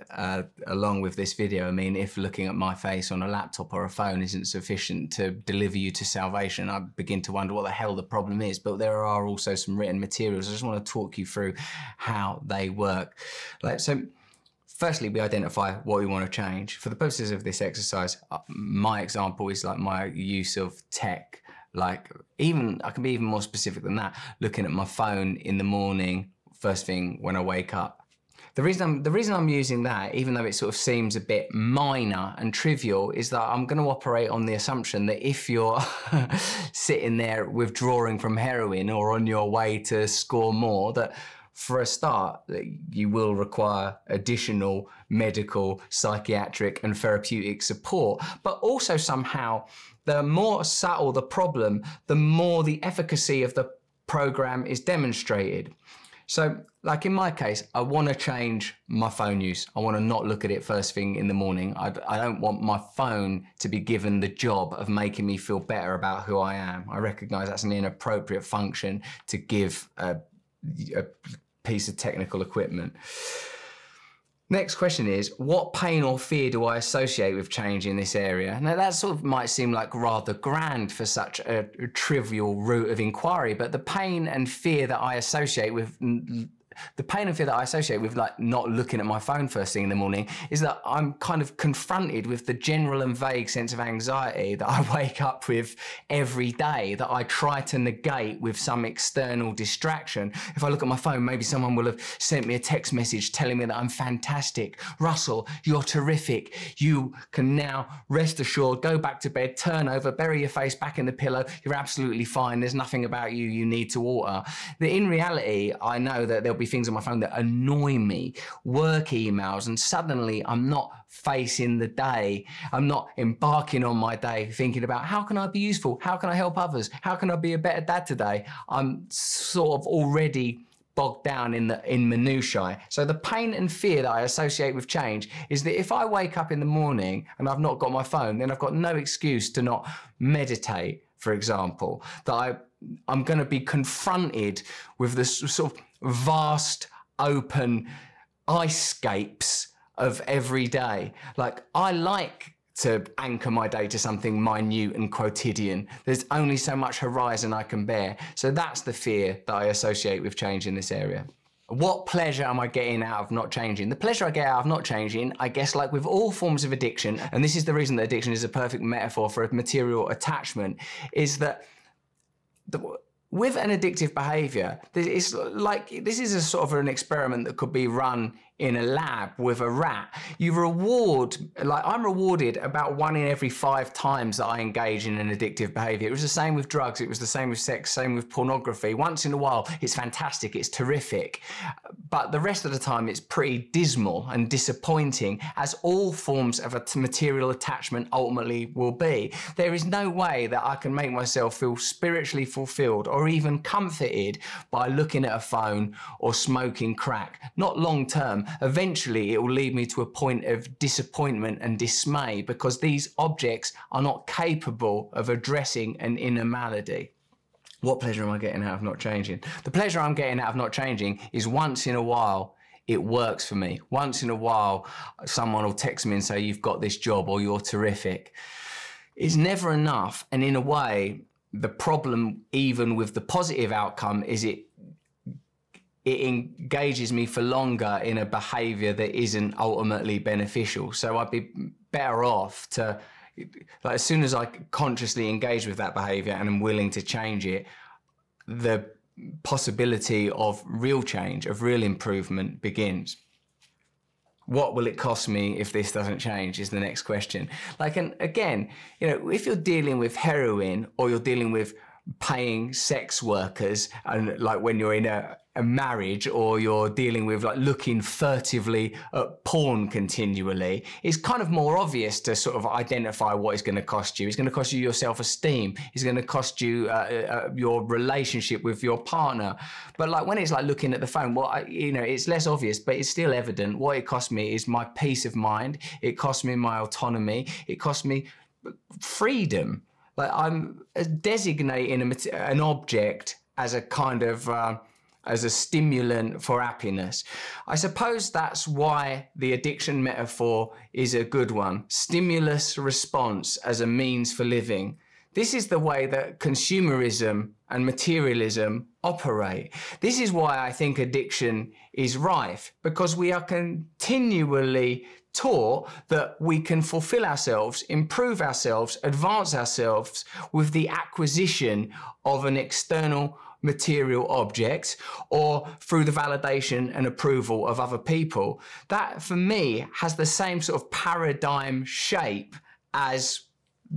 along with this video. I mean, if looking at my face on a laptop or a phone isn't sufficient to deliver you to salvation, I begin to wonder what the hell the problem is. But there are also some written materials. I just want to talk you through how they work. So firstly, we identify what we want to change. For the purposes of this exercise, my example is like my use of tech. Like I can be even more specific than that, looking at my phone in the morning, first thing when I wake up. The reason I'm using that, even though it sort of seems a bit minor and trivial, is that I'm going to operate on the assumption that if you're sitting there withdrawing from heroin or on your way to score more, that for a start, you will require additional medical, psychiatric and therapeutic support, but also somehow the more subtle the problem, the more the efficacy of the program is demonstrated. So like in my case, I want to change my phone use. I want to not look at it first thing in the morning. I don't want my phone to be given the job of making me feel better about who I am. I recognize that's an inappropriate function to give a piece of technical equipment. Next question is, what pain or fear do I associate with change in this area? Now that sort of might seem like rather grand for such a trivial route of inquiry, but the pain and fear that I associate with like not looking at my phone first thing in the morning is that I'm kind of confronted with the general and vague sense of anxiety that I wake up with every day, that I try to negate with some external distraction. If I look at my phone, maybe someone will have sent me a text message telling me that I'm fantastic. Russell, you're terrific. You can now rest assured, go back to bed, turn over, bury your face back in the pillow. You're absolutely fine. There's nothing about you you need to alter. In reality, I know that there'll be things on my phone that annoy me, work emails, and suddenly I'm not facing the day. I'm not embarking on my day thinking about how can I be useful? How can I help others? How can I be a better dad today? I'm sort of already bogged down in minutiae. So the pain and fear that I associate with change is that if I wake up in the morning and I've not got my phone, then I've got no excuse to not meditate, for example, that I'm going to be confronted with this sort of vast open icebergs of every day. Like I like to anchor my day to something minute and quotidian. There's only so much horizon I can bear. So that's the fear that I associate with change in this area. What pleasure am I getting out of not changing? The pleasure I get out of not changing, I guess, like with all forms of addiction, and this is the reason that addiction is a perfect metaphor for a material attachment, is that with an addictive behavior, it's like this is a sort of an experiment that could be run in a lab with a rat. I'm rewarded about 1 in every 5 times that I engage in an addictive behavior. It was the same with drugs, it was the same with sex, same with pornography. Once in a while, it's fantastic, it's terrific. But the rest of the time, it's pretty dismal and disappointing, as all forms of a material attachment ultimately will be. There is no way that I can make myself feel spiritually fulfilled or even comforted by looking at a phone or smoking crack, not long term. Eventually, it will lead me to a point of disappointment and dismay because these objects are not capable of addressing an inner malady. What pleasure am I getting out of not changing? The pleasure I'm getting out of not changing is once in a while it works for me. Once in a while, someone will text me and say, you've got this job or you're terrific. It's never enough. And in a way, the problem, even with the positive outcome, is it engages me for longer in a behavior that isn't ultimately beneficial. So I'd be better off to, like, as soon as I consciously engage with that behavior and I'm willing to change it, the possibility of real change, of real improvement begins. What will it cost me if this doesn't change is the next question. Like, and again, you know, if you're dealing with heroin or you're dealing with paying sex workers, and like when you're in a marriage or you're dealing with like looking furtively at porn continually, it's kind of more obvious to sort of identify what it's going to cost you. It's going to cost you your self-esteem. It's going to cost you your relationship with your partner. But like when it's like looking at the phone, well, it's less obvious, but it's still evident. What it cost me is my peace of mind. It cost me my autonomy. It cost me freedom. Like I'm designating an object as a kind of... as a stimulant for happiness. I suppose that's why the addiction metaphor is a good one. Stimulus response as a means for living. This is the way that consumerism and materialism operate. This is why I think addiction is rife, because we are continually taught that we can fulfill ourselves, improve ourselves, advance ourselves with the acquisition of an external material objects or through the validation and approval of other people. That, for me, has the same sort of paradigm shape as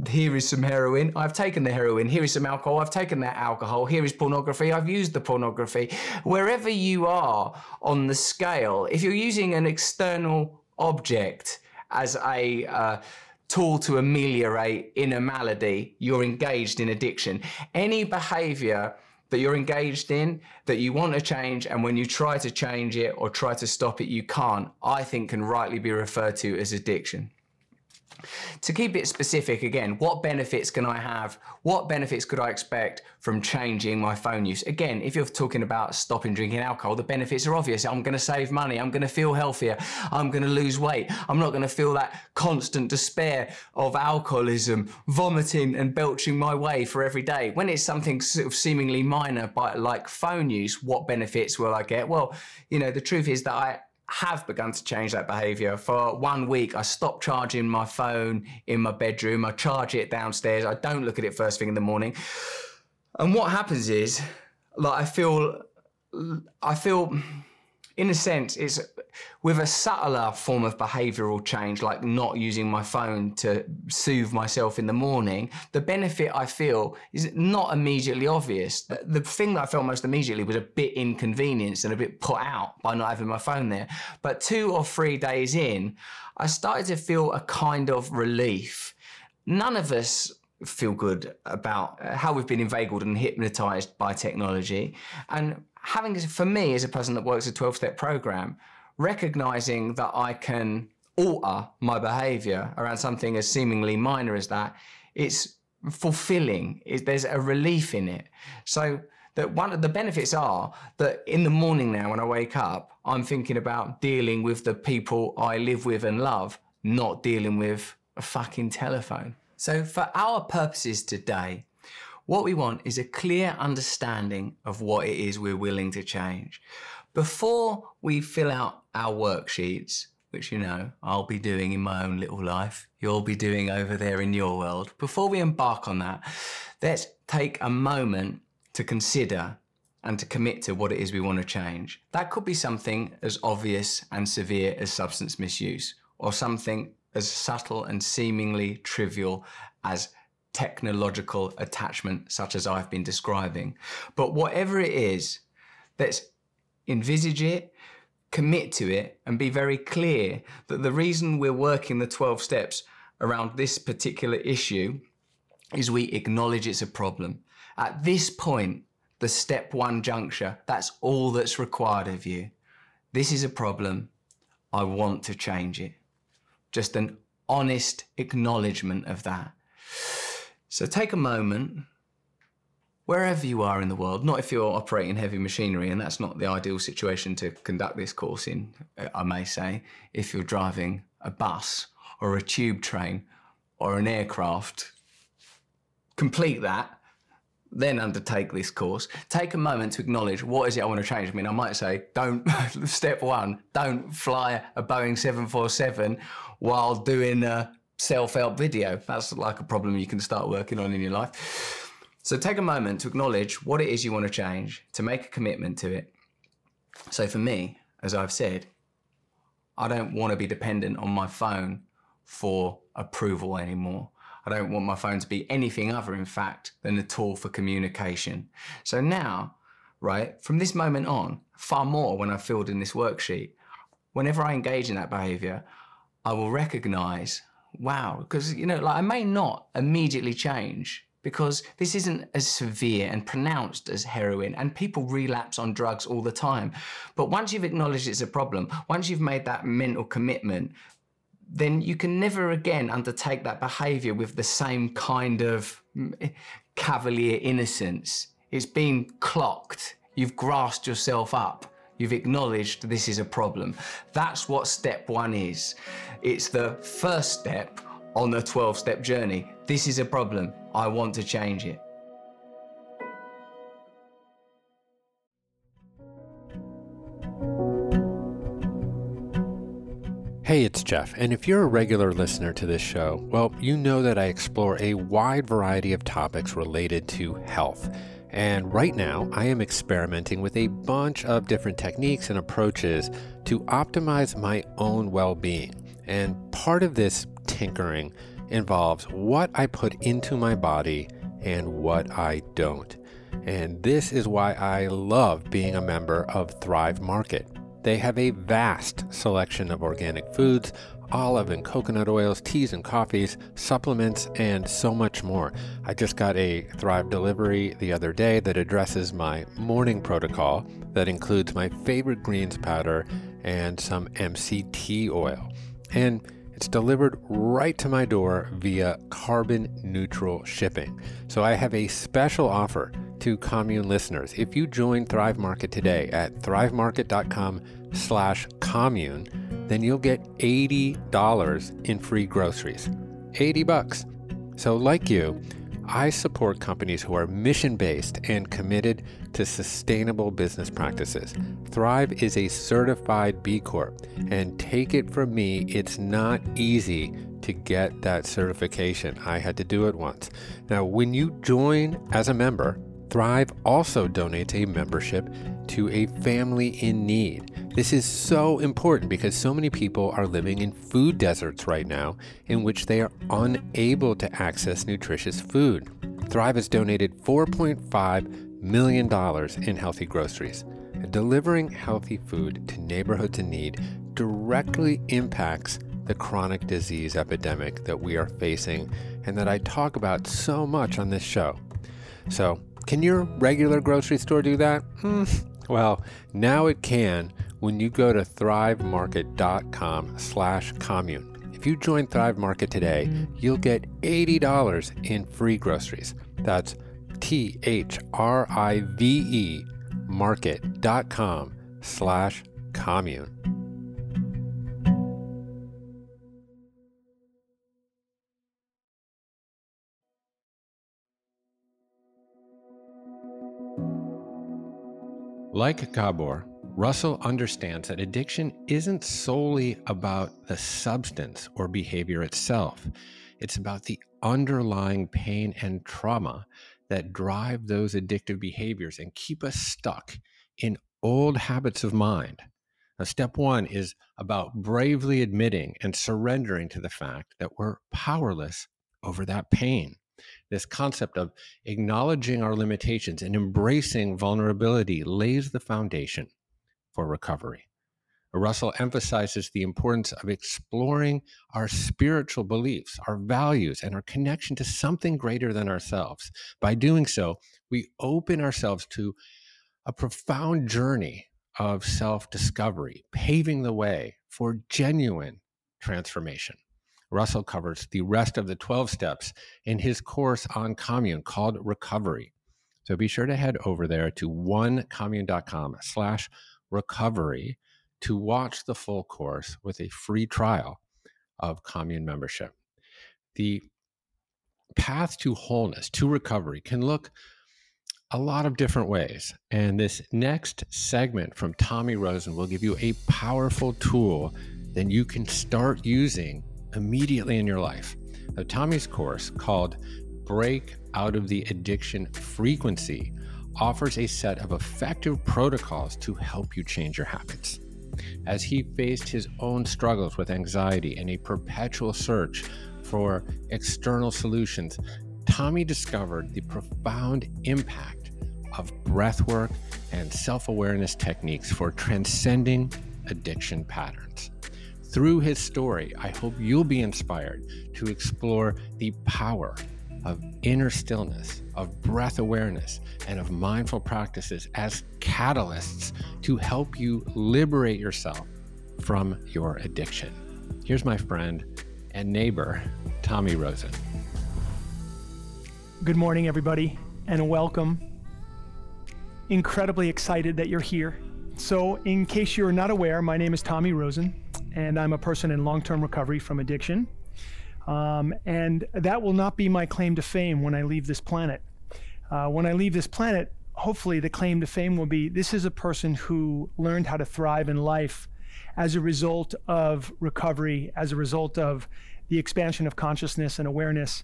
here is some heroin, I've taken the heroin, here is some alcohol, I've taken that alcohol, here is pornography, I've used the pornography. Wherever you are on the scale, if you're using an external object as a tool to ameliorate inner malady, you're engaged in addiction. Any behavior that you're engaged in, that you want to change, and when you try to change it or try to stop it, you can't, I think can rightly be referred to as addiction. To keep it specific again, what benefits can I have? What benefits could I expect from changing my phone use? Again, if you're talking about stopping drinking alcohol, the benefits are obvious. I'm going to save money. I'm going to feel healthier. I'm going to lose weight. I'm not going to feel that constant despair of alcoholism, vomiting and belching my way for every day. When it's something sort of seemingly minor, but like phone use, what benefits will I get? Well, the truth is that I have begun to change that behavior. For 1 week, I stopped charging my phone in my bedroom. I charge it downstairs. I don't look at it first thing in the morning. And what happens is, like, I feel, in a sense, it's with a subtler form of behavioral change, like not using my phone to soothe myself in the morning, the benefit I feel is not immediately obvious. The thing that I felt most immediately was a bit inconvenienced and a bit put out by not having my phone there. But 2 or 3 days in, I started to feel a kind of relief. None of us feel good about how we've been inveigled and hypnotized by technology. And for me, as a person that works a 12-step program, recognizing that I can alter my behavior around something as seemingly minor as that, it's fulfilling. There's a relief in it. So that one of the benefits are that in the morning now, when I wake up, I'm thinking about dealing with the people I live with and love, not dealing with a fucking telephone. So for our purposes today, what we want is a clear understanding of what it is we're willing to change. Before we fill out our worksheets, which I'll be doing in my own little life, you'll be doing over there in your world, before we embark on that, let's take a moment to consider and to commit to what it is we want to change. That could be something as obvious and severe as substance misuse, or something as subtle and seemingly trivial as technological attachment, such as I've been describing. But whatever it is, let's envisage it, commit to it, and be very clear that the reason we're working the 12 steps around this particular issue is we acknowledge it's a problem. At this point, the step one juncture, that's all that's required of you. This is a problem. I want to change it. Just an honest acknowledgement of that. So take a moment, wherever you are in the world, not if you're operating heavy machinery, and that's not the ideal situation to conduct this course in, I may say, if you're driving a bus or a tube train or an aircraft, complete that, then undertake this course. Take a moment to acknowledge, what is it I want to change? I mean, I might say, step one, don't fly a Boeing 747 while doing a self-help video. That's like a problem you can start working on in your life. So take a moment to acknowledge what it is you want to change, to make a commitment to it. So for me, as I've said, I don't want to be dependent on my phone for approval anymore. I I don't want my phone to be anything other, in fact, than a tool for communication. So now, right, from this moment on, far more when I filled in this worksheet, whenever I engage in that behavior, I will recognize, wow, because, you know, like I may not immediately change because this isn't as severe and pronounced as heroin, and people relapse on drugs all the time. But once you've acknowledged it's a problem, once you've made that mental commitment, then you can never again undertake that behavior with the same kind of cavalier innocence. It's been clocked. You've grasped yourself up. You've acknowledged this is a problem. That's what step one is. It's the first step on the 12-step journey. This is a problem. I want to change it. Hey, it's Jeff, and if you're a regular listener to this show, well, you know that I explore a wide variety of topics related to health. And right now, I am experimenting with a bunch of different techniques and approaches to optimize my own well-being. And part of this tinkering involves what I put into my body and what I don't. And this is why I love being a member of Thrive Market. They have a vast selection of organic foods, olive and coconut oils, teas and coffees, supplements, and so much more. I just got a Thrive delivery the other day that addresses my morning protocol that includes my favorite greens powder and some MCT oil. And it's delivered right to my door via carbon neutral shipping. So I have a special offer to Commune listeners. If you join Thrive Market today at thrivemarket.com/commune, then you'll get $80 in free groceries, $80. So like you, I support companies who are mission-based and committed to sustainable business practices. Thrive is a certified B Corp, and take it from me, it's not easy to get that certification. I had to do it once. Now, when you join as a member, Thrive also donates a membership to a family in need. This is so important because so many people are living in food deserts right now in which they are unable to access nutritious food. Thrive has donated $4.5 million in healthy groceries. Delivering healthy food to neighborhoods in need directly impacts the chronic disease epidemic that we are facing and that I talk about so much on this show. So, can your regular grocery store do that? Well, now it can when you go to thrivemarket.com/commune. If you join Thrive Market today, you'll get $80 in free groceries. That's Thrive market.com/commune. Like Gabor, Russell understands that addiction isn't solely about the substance or behavior itself. It's about the underlying pain and trauma that drive those addictive behaviors and keep us stuck in old habits of mind. Now, step one is about bravely admitting and surrendering to the fact that we're powerless over that pain. This concept of acknowledging our limitations and embracing vulnerability lays the foundation for recovery. Russell emphasizes the importance of exploring our spiritual beliefs, our values, and our connection to something greater than ourselves. By doing so, we open ourselves to a profound journey of self-discovery, paving the way for genuine transformation. Russell covers the rest of the 12 steps in his course on Commune called Recovery. So be sure to head over there to onecommune.com/recovery to watch the full course with a free trial of Commune membership. The path to wholeness, to recovery, can look a lot of different ways. And this next segment from Tommy Rosen will give you a powerful tool that you can start using immediately in your life. Now, Tommy's course, called Break Out of the Addiction Frequency, offers a set of effective protocols to help you change your habits. As he faced his own struggles with anxiety and a perpetual search for external solutions, Tommy discovered the profound impact of breathwork and self-awareness techniques for transcending addiction patterns. Through his story, I hope you'll be inspired to explore the power of inner stillness, of breath awareness, and of mindful practices as catalysts to help you liberate yourself from your addiction. Here's my friend and neighbor, Tommy Rosen. Good morning, everybody, and welcome. Incredibly excited that you're here. So in case you're not aware, my name is Tommy Rosen, and I'm a person in long-term recovery from addiction. And that will not be my claim to fame when I leave this planet. When I leave this planet, hopefully the claim to fame will be, this is a person who learned how to thrive in life as a result of recovery, as a result of the expansion of consciousness and awareness,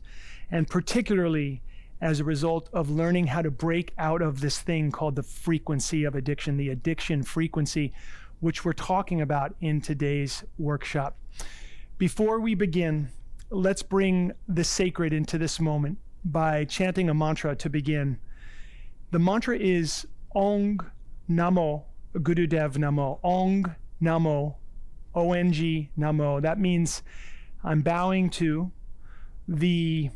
and particularly as a result of learning how to break out of this thing called the frequency of addiction, the addiction frequency, which we're talking about in today's workshop. Before we begin, let's bring the sacred into this moment by chanting a mantra to begin. The mantra is Ong Namo Gurudev Namo. Ong Namo, O-N-G Namo. That means I'm bowing to the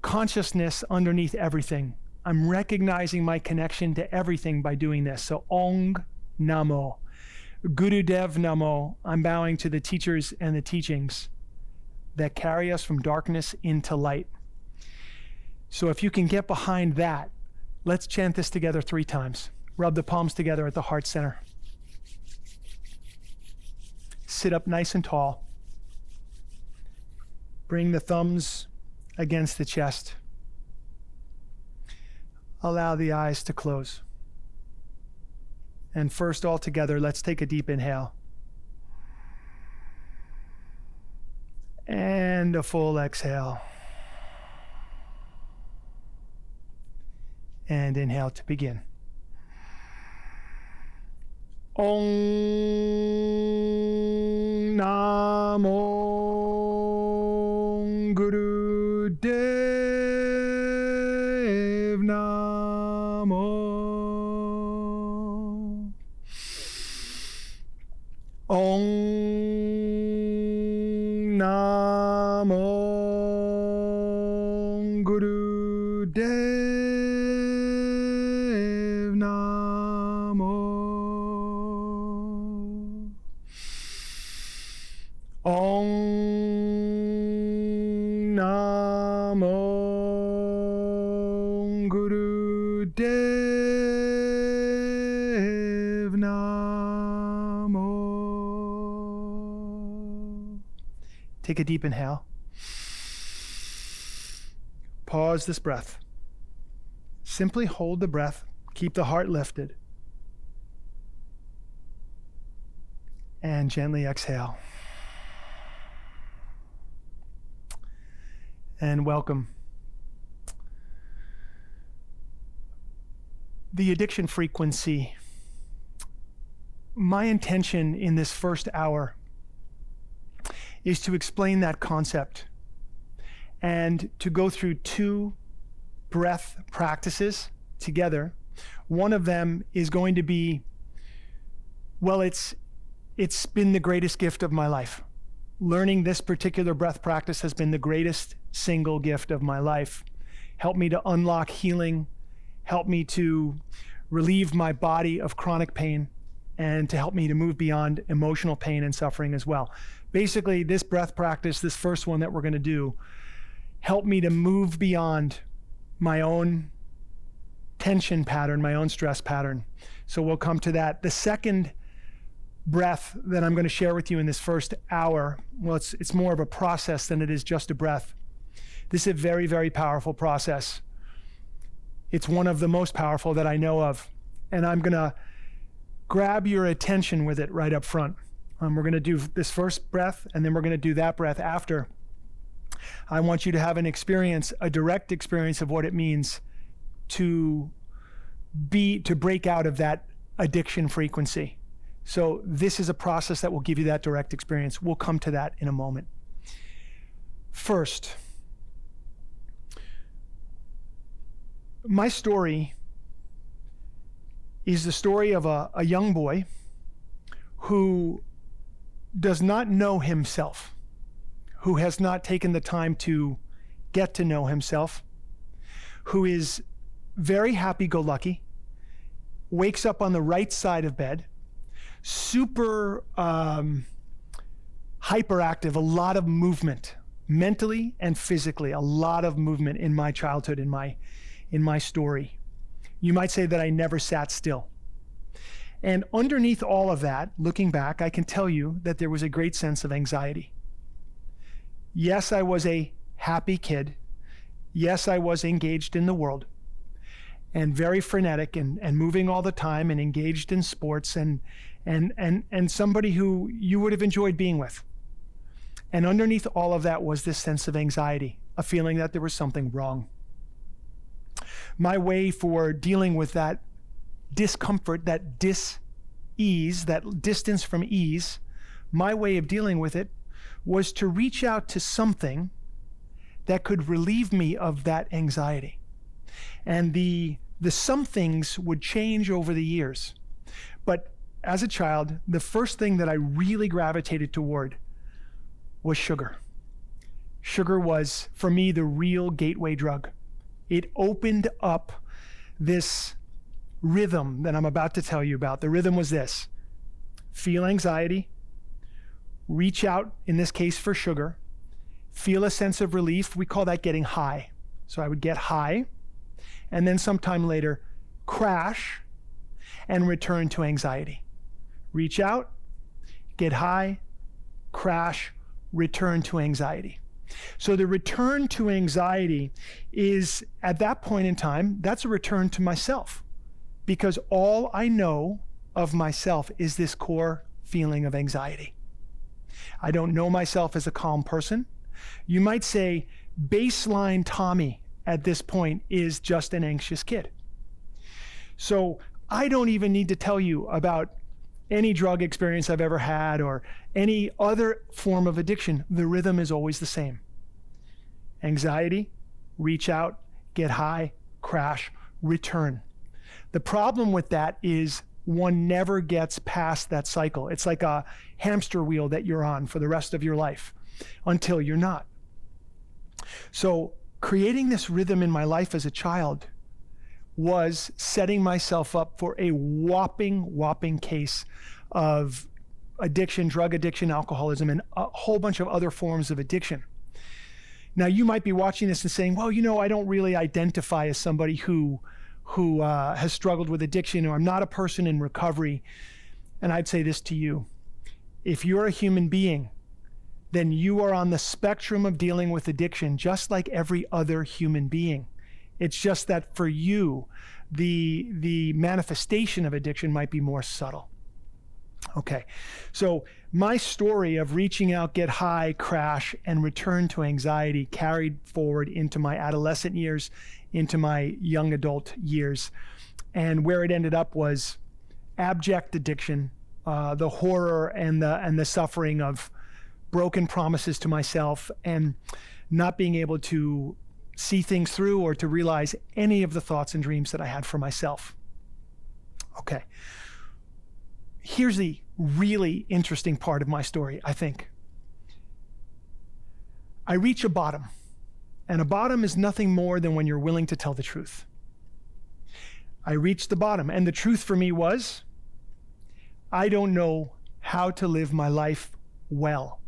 consciousness underneath everything. I'm recognizing my connection to everything by doing this. So Ong Namo. Gurudev Namo. I'm bowing to the teachers and the teachings that carry us from darkness into light. So if you can get behind that, let's chant this together 3 times. Rub the palms together at the heart center. Sit up nice and tall. Bring the thumbs against the chest. Allow the eyes to close. And first, all together, let's take a deep inhale. And a full exhale. And inhale to begin. Om Namo Guru Dev Namo. Om Namo Guru Dev Namo. Om Namo Guru Dev Namo. Take a deep inhale. Pause this breath. Simply hold the breath. Keep the heart lifted. And gently exhale. And welcome. The addiction frequency. My intention in this first hour is to explain that concept and to go through 2 breath practices together. One of them is going to be, well, it's been the greatest gift of my life. Learning this particular breath practice has been the greatest single gift of my life. Helped me to unlock healing, helped me to relieve my body of chronic pain, and to help me to move beyond emotional pain and suffering as well. Basically, this breath practice, this first one that we're going to do, help me to move beyond my own tension pattern, my own stress pattern. So we'll come to that. The second breath that I'm going to share with you in this first hour, well, it's more of a process than it is just a breath. This is a very, very powerful process. It's one of the most powerful that I know of. And I'm going to grab your attention with it right up front. We're going to do this first breath, and then we're going to do that breath after. I want you to have an experience, a direct experience of what it means to break out of that addiction frequency. So this is a process that will give you that direct experience. We'll come to that in a moment. First, my story is the story of a young boy who does not know himself, who has not taken the time to get to know himself, who is very happy-go-lucky, wakes up on the right side of bed, super hyperactive, a lot of movement, mentally and physically, a lot of movement in my childhood, in my story. You might say that I never sat still. And underneath all of that, looking back, I can tell you that there was a great sense of anxiety. Yes, I was a happy kid. Yes, I was engaged in the world and very frenetic and moving all the time and engaged in sports and somebody who you would have enjoyed being with. And underneath all of that was this sense of anxiety, a feeling that there was something wrong. My way for dealing with that discomfort, that dis-ease, that distance from ease, my way of dealing with it was to reach out to something that could relieve me of that anxiety. And the some things would change over the years. But as a child, the first thing that I really gravitated toward was sugar. Sugar was, for me, the real gateway drug. It opened up this rhythm that I'm about to tell you about. The rhythm was this: feel anxiety, reach out, in this case for sugar, feel a sense of relief. We call that getting high. So I would get high and then sometime later crash and return to anxiety. Reach out, get high, crash, return to anxiety. So the return to anxiety is, at that point in time, that's a return to myself, because all I know of myself is this core feeling of anxiety. I don't know myself as a calm person. You might say baseline Tommy at this point is just an anxious kid. So I don't even need to tell you about any drug experience I've ever had or any other form of addiction. The rhythm is always the same. Anxiety, reach out, get high, crash, return. The problem with that is one never gets past that cycle. It's like a hamster wheel that you're on for the rest of your life until you're not. So creating this rhythm in my life as a child was setting myself up for a whopping case of addiction, drug addiction, alcoholism, and a whole bunch of other forms of addiction. Now, you might be watching this and saying, well, you know, I don't really identify as somebody who has struggled with addiction, or I'm not a person in recovery. And I'd say this to you: if you're a human being, then you are on the spectrum of dealing with addiction, just like every other human being. It's just that for you, the manifestation of addiction might be more subtle. Okay, so my story of reaching out, get high, crash, and return to anxiety carried forward into my adolescent years, into my young adult years. And where it ended up was abject addiction, the horror and the suffering of broken promises to myself and not being able to see things through or to realize any of the thoughts and dreams that I had for myself. Okay. Here's the really interesting part of my story, I think. I reach a bottom, and a bottom is nothing more than when you're willing to tell the truth. I reached the bottom, and the truth for me was, I don't know how to live my life well.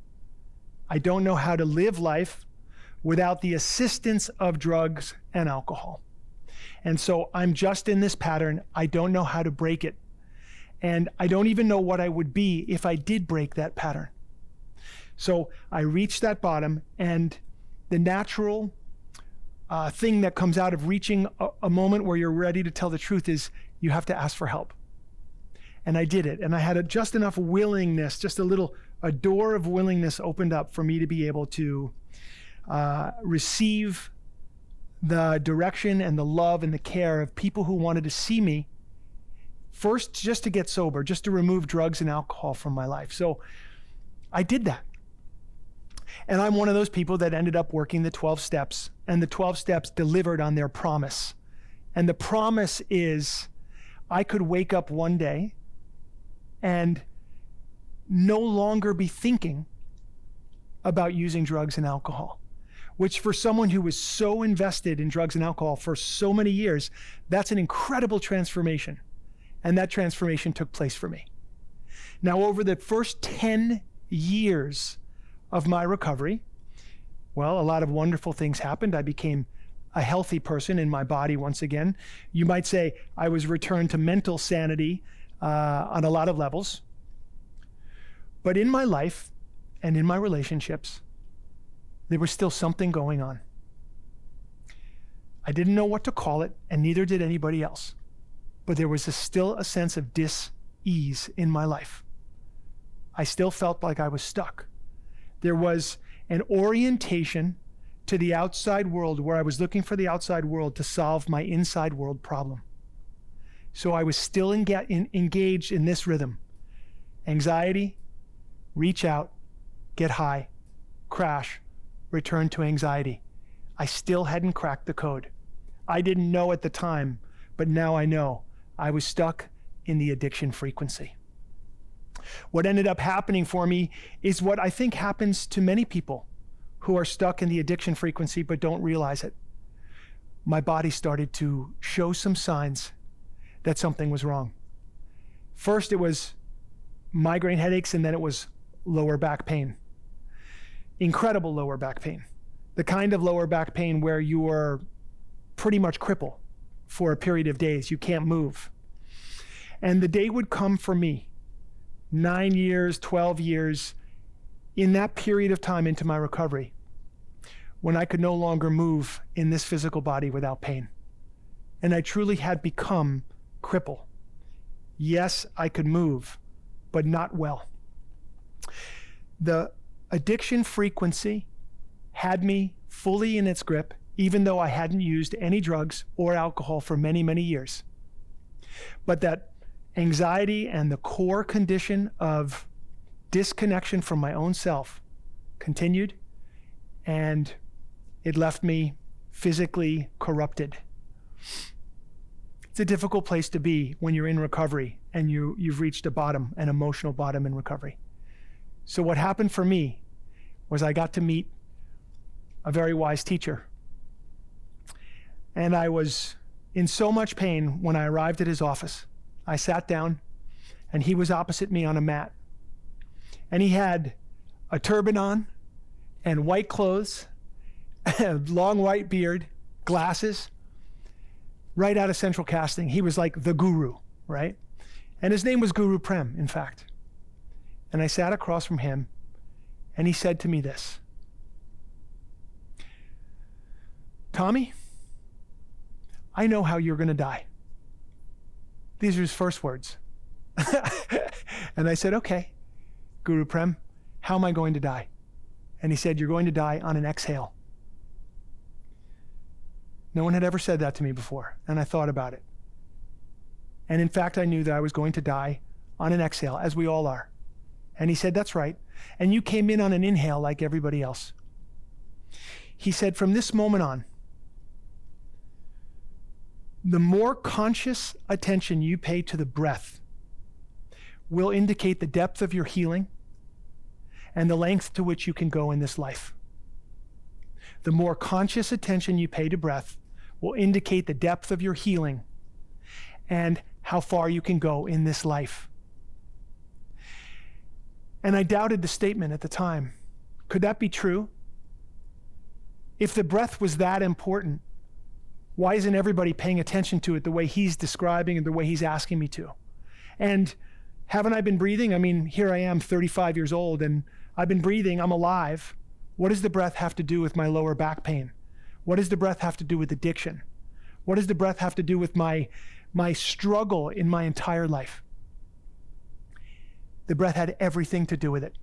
I don't know how to live life without the assistance of drugs and alcohol. And so I'm just in this pattern. I don't know how to break it. And I don't even know what I would be if I did break that pattern. So I reached that bottom, and the natural thing that comes out of reaching a moment where you're ready to tell the truth is you have to ask for help. And I did it. And I had just enough willingness, just a door of willingness opened up for me to be able to receive the direction and the love and the care of people who wanted to see me first just to get sober, just to remove drugs and alcohol from my life. So I did that. And I'm one of those people that ended up working the 12 steps, and the 12 steps delivered on their promise. And the promise is I could wake up one day and no longer be thinking about using drugs and alcohol, which for someone who was so invested in drugs and alcohol for so many years, that's an incredible transformation. And that transformation took place for me. Now, over the first 10 years of my recovery, well, a lot of wonderful things happened. I became a healthy person in my body once again. You might say I was returned to mental sanity on a lot of levels. But in my life and in my relationships, there was still something going on. I didn't know what to call it, and neither did anybody else. But there was still a sense of dis-ease in my life. I still felt like I was stuck. There was an orientation to the outside world where I was looking for the outside world to solve my inside world problem. So I was still engaged in this rhythm. Anxiety, reach out, get high, crash, return to anxiety. I still hadn't cracked the code. I didn't know at the time, but now I know. I was stuck in the addiction frequency. What ended up happening for me is what I think happens to many people who are stuck in the addiction frequency but don't realize it. My body started to show some signs that something was wrong. First it was migraine headaches, and then it was lower back pain. Incredible lower back pain. The kind of lower back pain where you are pretty much crippled for a period of days. You can't move. And the day would come for me, 9 years, 12 years, in that period of time into my recovery, when I could no longer move in this physical body without pain. And I truly had become crippled. Yes, I could move, but not well. The addiction frequency had me fully in its grip, even though I hadn't used any drugs or alcohol for many, many years. But that anxiety and the core condition of disconnection from my own self continued, and it left me physically corrupted. It's a difficult place to be when you're in recovery and you've reached a bottom, an emotional bottom in recovery. So what happened for me was I got to meet a very wise teacher. And I was in so much pain when I arrived at his office. I sat down, and he was opposite me on a mat. And he had a turban on and white clothes, a long white beard, glasses, right out of Central Casting. He was like the guru, right? And his name was Guru Prem, in fact. And I sat across from him, and he said to me this, "Tommy, I know how you're gonna die." These are his first words. And I said, "Okay, Guru Prem, how am I going to die?" And he said, "You're going to die on an exhale." No one had ever said that to me before, and I thought about it. And in fact, I knew that I was going to die on an exhale, as we all are. And he said, "That's right. And you came in on an inhale like everybody else." He said, "From this moment on, the more conscious attention you pay to the breath will indicate the depth of your healing and the length to which you can go in this life. The more conscious attention you pay to breath will indicate the depth of your healing and how far you can go in this life." And I doubted the statement at the time. Could that be true? If the breath was that important, why isn't everybody paying attention to it the way he's describing and the way he's asking me to? And haven't I been breathing? I mean, here I am, 35 years old, and I've been breathing, I'm alive. What does the breath have to do with my lower back pain? What does the breath have to do with addiction? What does the breath have to do with my struggle in my entire life? The breath had everything to do with it.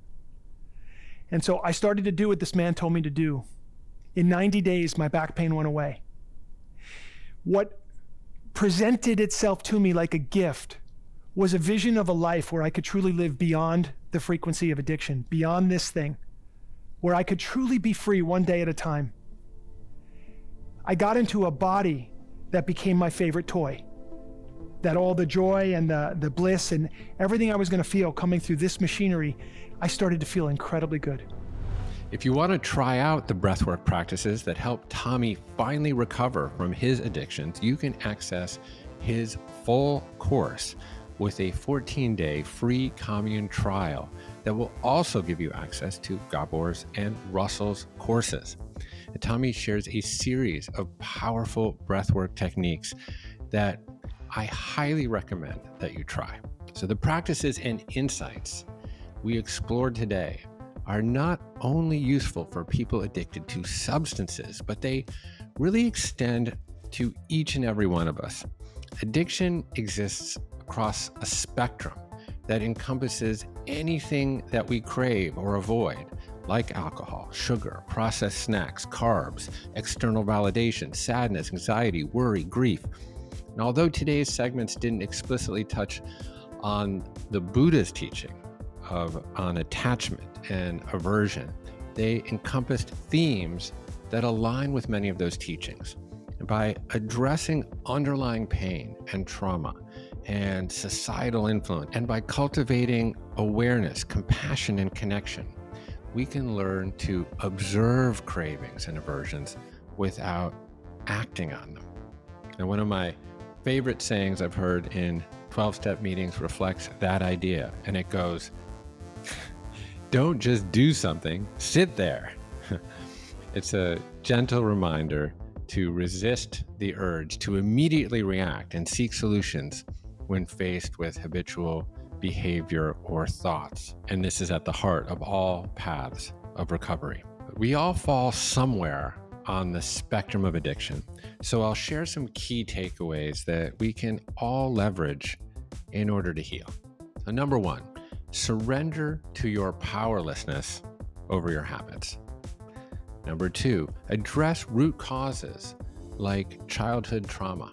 And so I started to do what this man told me to do. In 90 days, my back pain went away. What presented itself to me like a gift was a vision of a life where I could truly live beyond the frequency of addiction, beyond this thing, where I could truly be free one day at a time. I got into a body that became my favorite toy, that all the joy and the bliss and everything I was going to feel coming through this machinery, I started to feel incredibly good. If you want to try out the breathwork practices that helped Tommy finally recover from his addictions, you can access his full course with a 14-day free Commune trial that will also give you access to Gabor's and Russell's courses. And Tommy shares a series of powerful breathwork techniques that I highly recommend that you try. So the practices and insights we explored today are not only useful for people addicted to substances, but they really extend to each and every one of us. Addiction exists across a spectrum that encompasses anything that we crave or avoid, like alcohol, sugar, processed snacks, carbs, external validation, sadness, anxiety, worry, grief. And although today's segments didn't explicitly touch on the Buddha's teaching on attachment and aversion, they encompassed themes that align with many of those teachings. By addressing underlying pain and trauma and societal influence, and by cultivating awareness, compassion, and connection, we can learn to observe cravings and aversions without acting on them. And one of my favorite sayings I've heard in 12-step meetings reflects that idea, and it goes, "Don't just do something, sit there." It's a gentle reminder to resist the urge to immediately react and seek solutions when faced with habitual behavior or thoughts. And this is at the heart of all paths of recovery. We all fall somewhere on the spectrum of addiction. So I'll share some key takeaways that we can all leverage in order to heal. So number one, surrender to your powerlessness over your habits. Number two, address root causes like childhood trauma.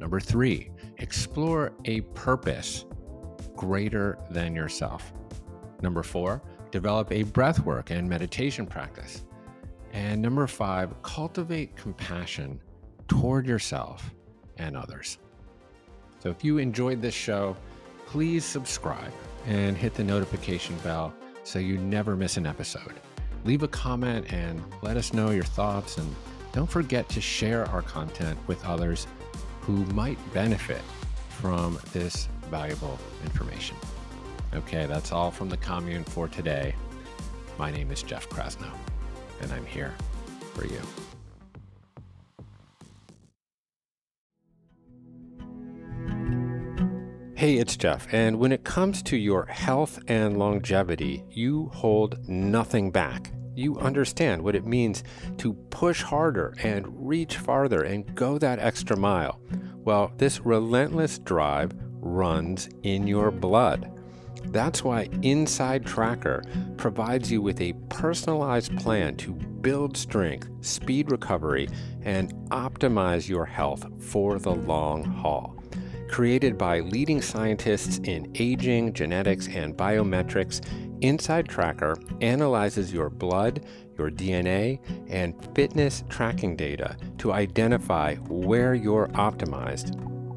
Number three, explore a purpose greater than yourself. Number four, develop a breathwork and meditation practice. And number five, cultivate compassion toward yourself and others. So if you enjoyed this show, please subscribe and hit the notification bell so you never miss an episode. Leave a comment and let us know your thoughts, and don't forget to share our content with others who might benefit from this valuable information. Okay, that's all from the Commune for today. My name is Jeff Krasno, and I'm here for you. Hey, it's Jeff, and when it comes to your health and longevity, you hold nothing back. You understand what it means to push harder and reach farther and go that extra mile. Well, this relentless drive runs in your blood. That's why Inside Tracker provides you with a personalized plan to build strength, speed recovery, and optimize your health for the long haul. Created by leading scientists in aging, genetics, and biometrics, Inside Tracker analyzes your blood, your DNA, and fitness tracking data to identify where you're optimized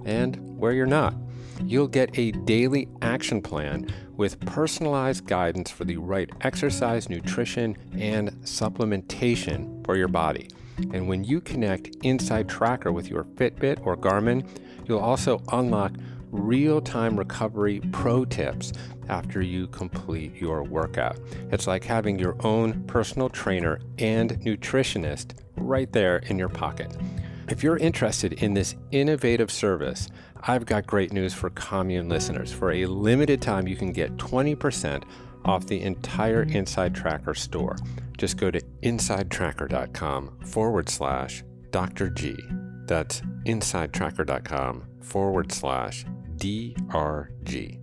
and where you're not. You'll get a daily action plan with personalized guidance for the right exercise, nutrition, and supplementation for your body. And when you connect Inside Tracker with your Fitbit or Garmin, you'll also unlock real-time recovery pro tips after you complete your workout. It's like having your own personal trainer and nutritionist right there in your pocket. If you're interested in this innovative service, I've got great news for Commune listeners. For a limited time, you can get 20% off the entire Inside Tracker store. Just go to insidetracker.com/Dr. G. That's insidetracker.com/DRG.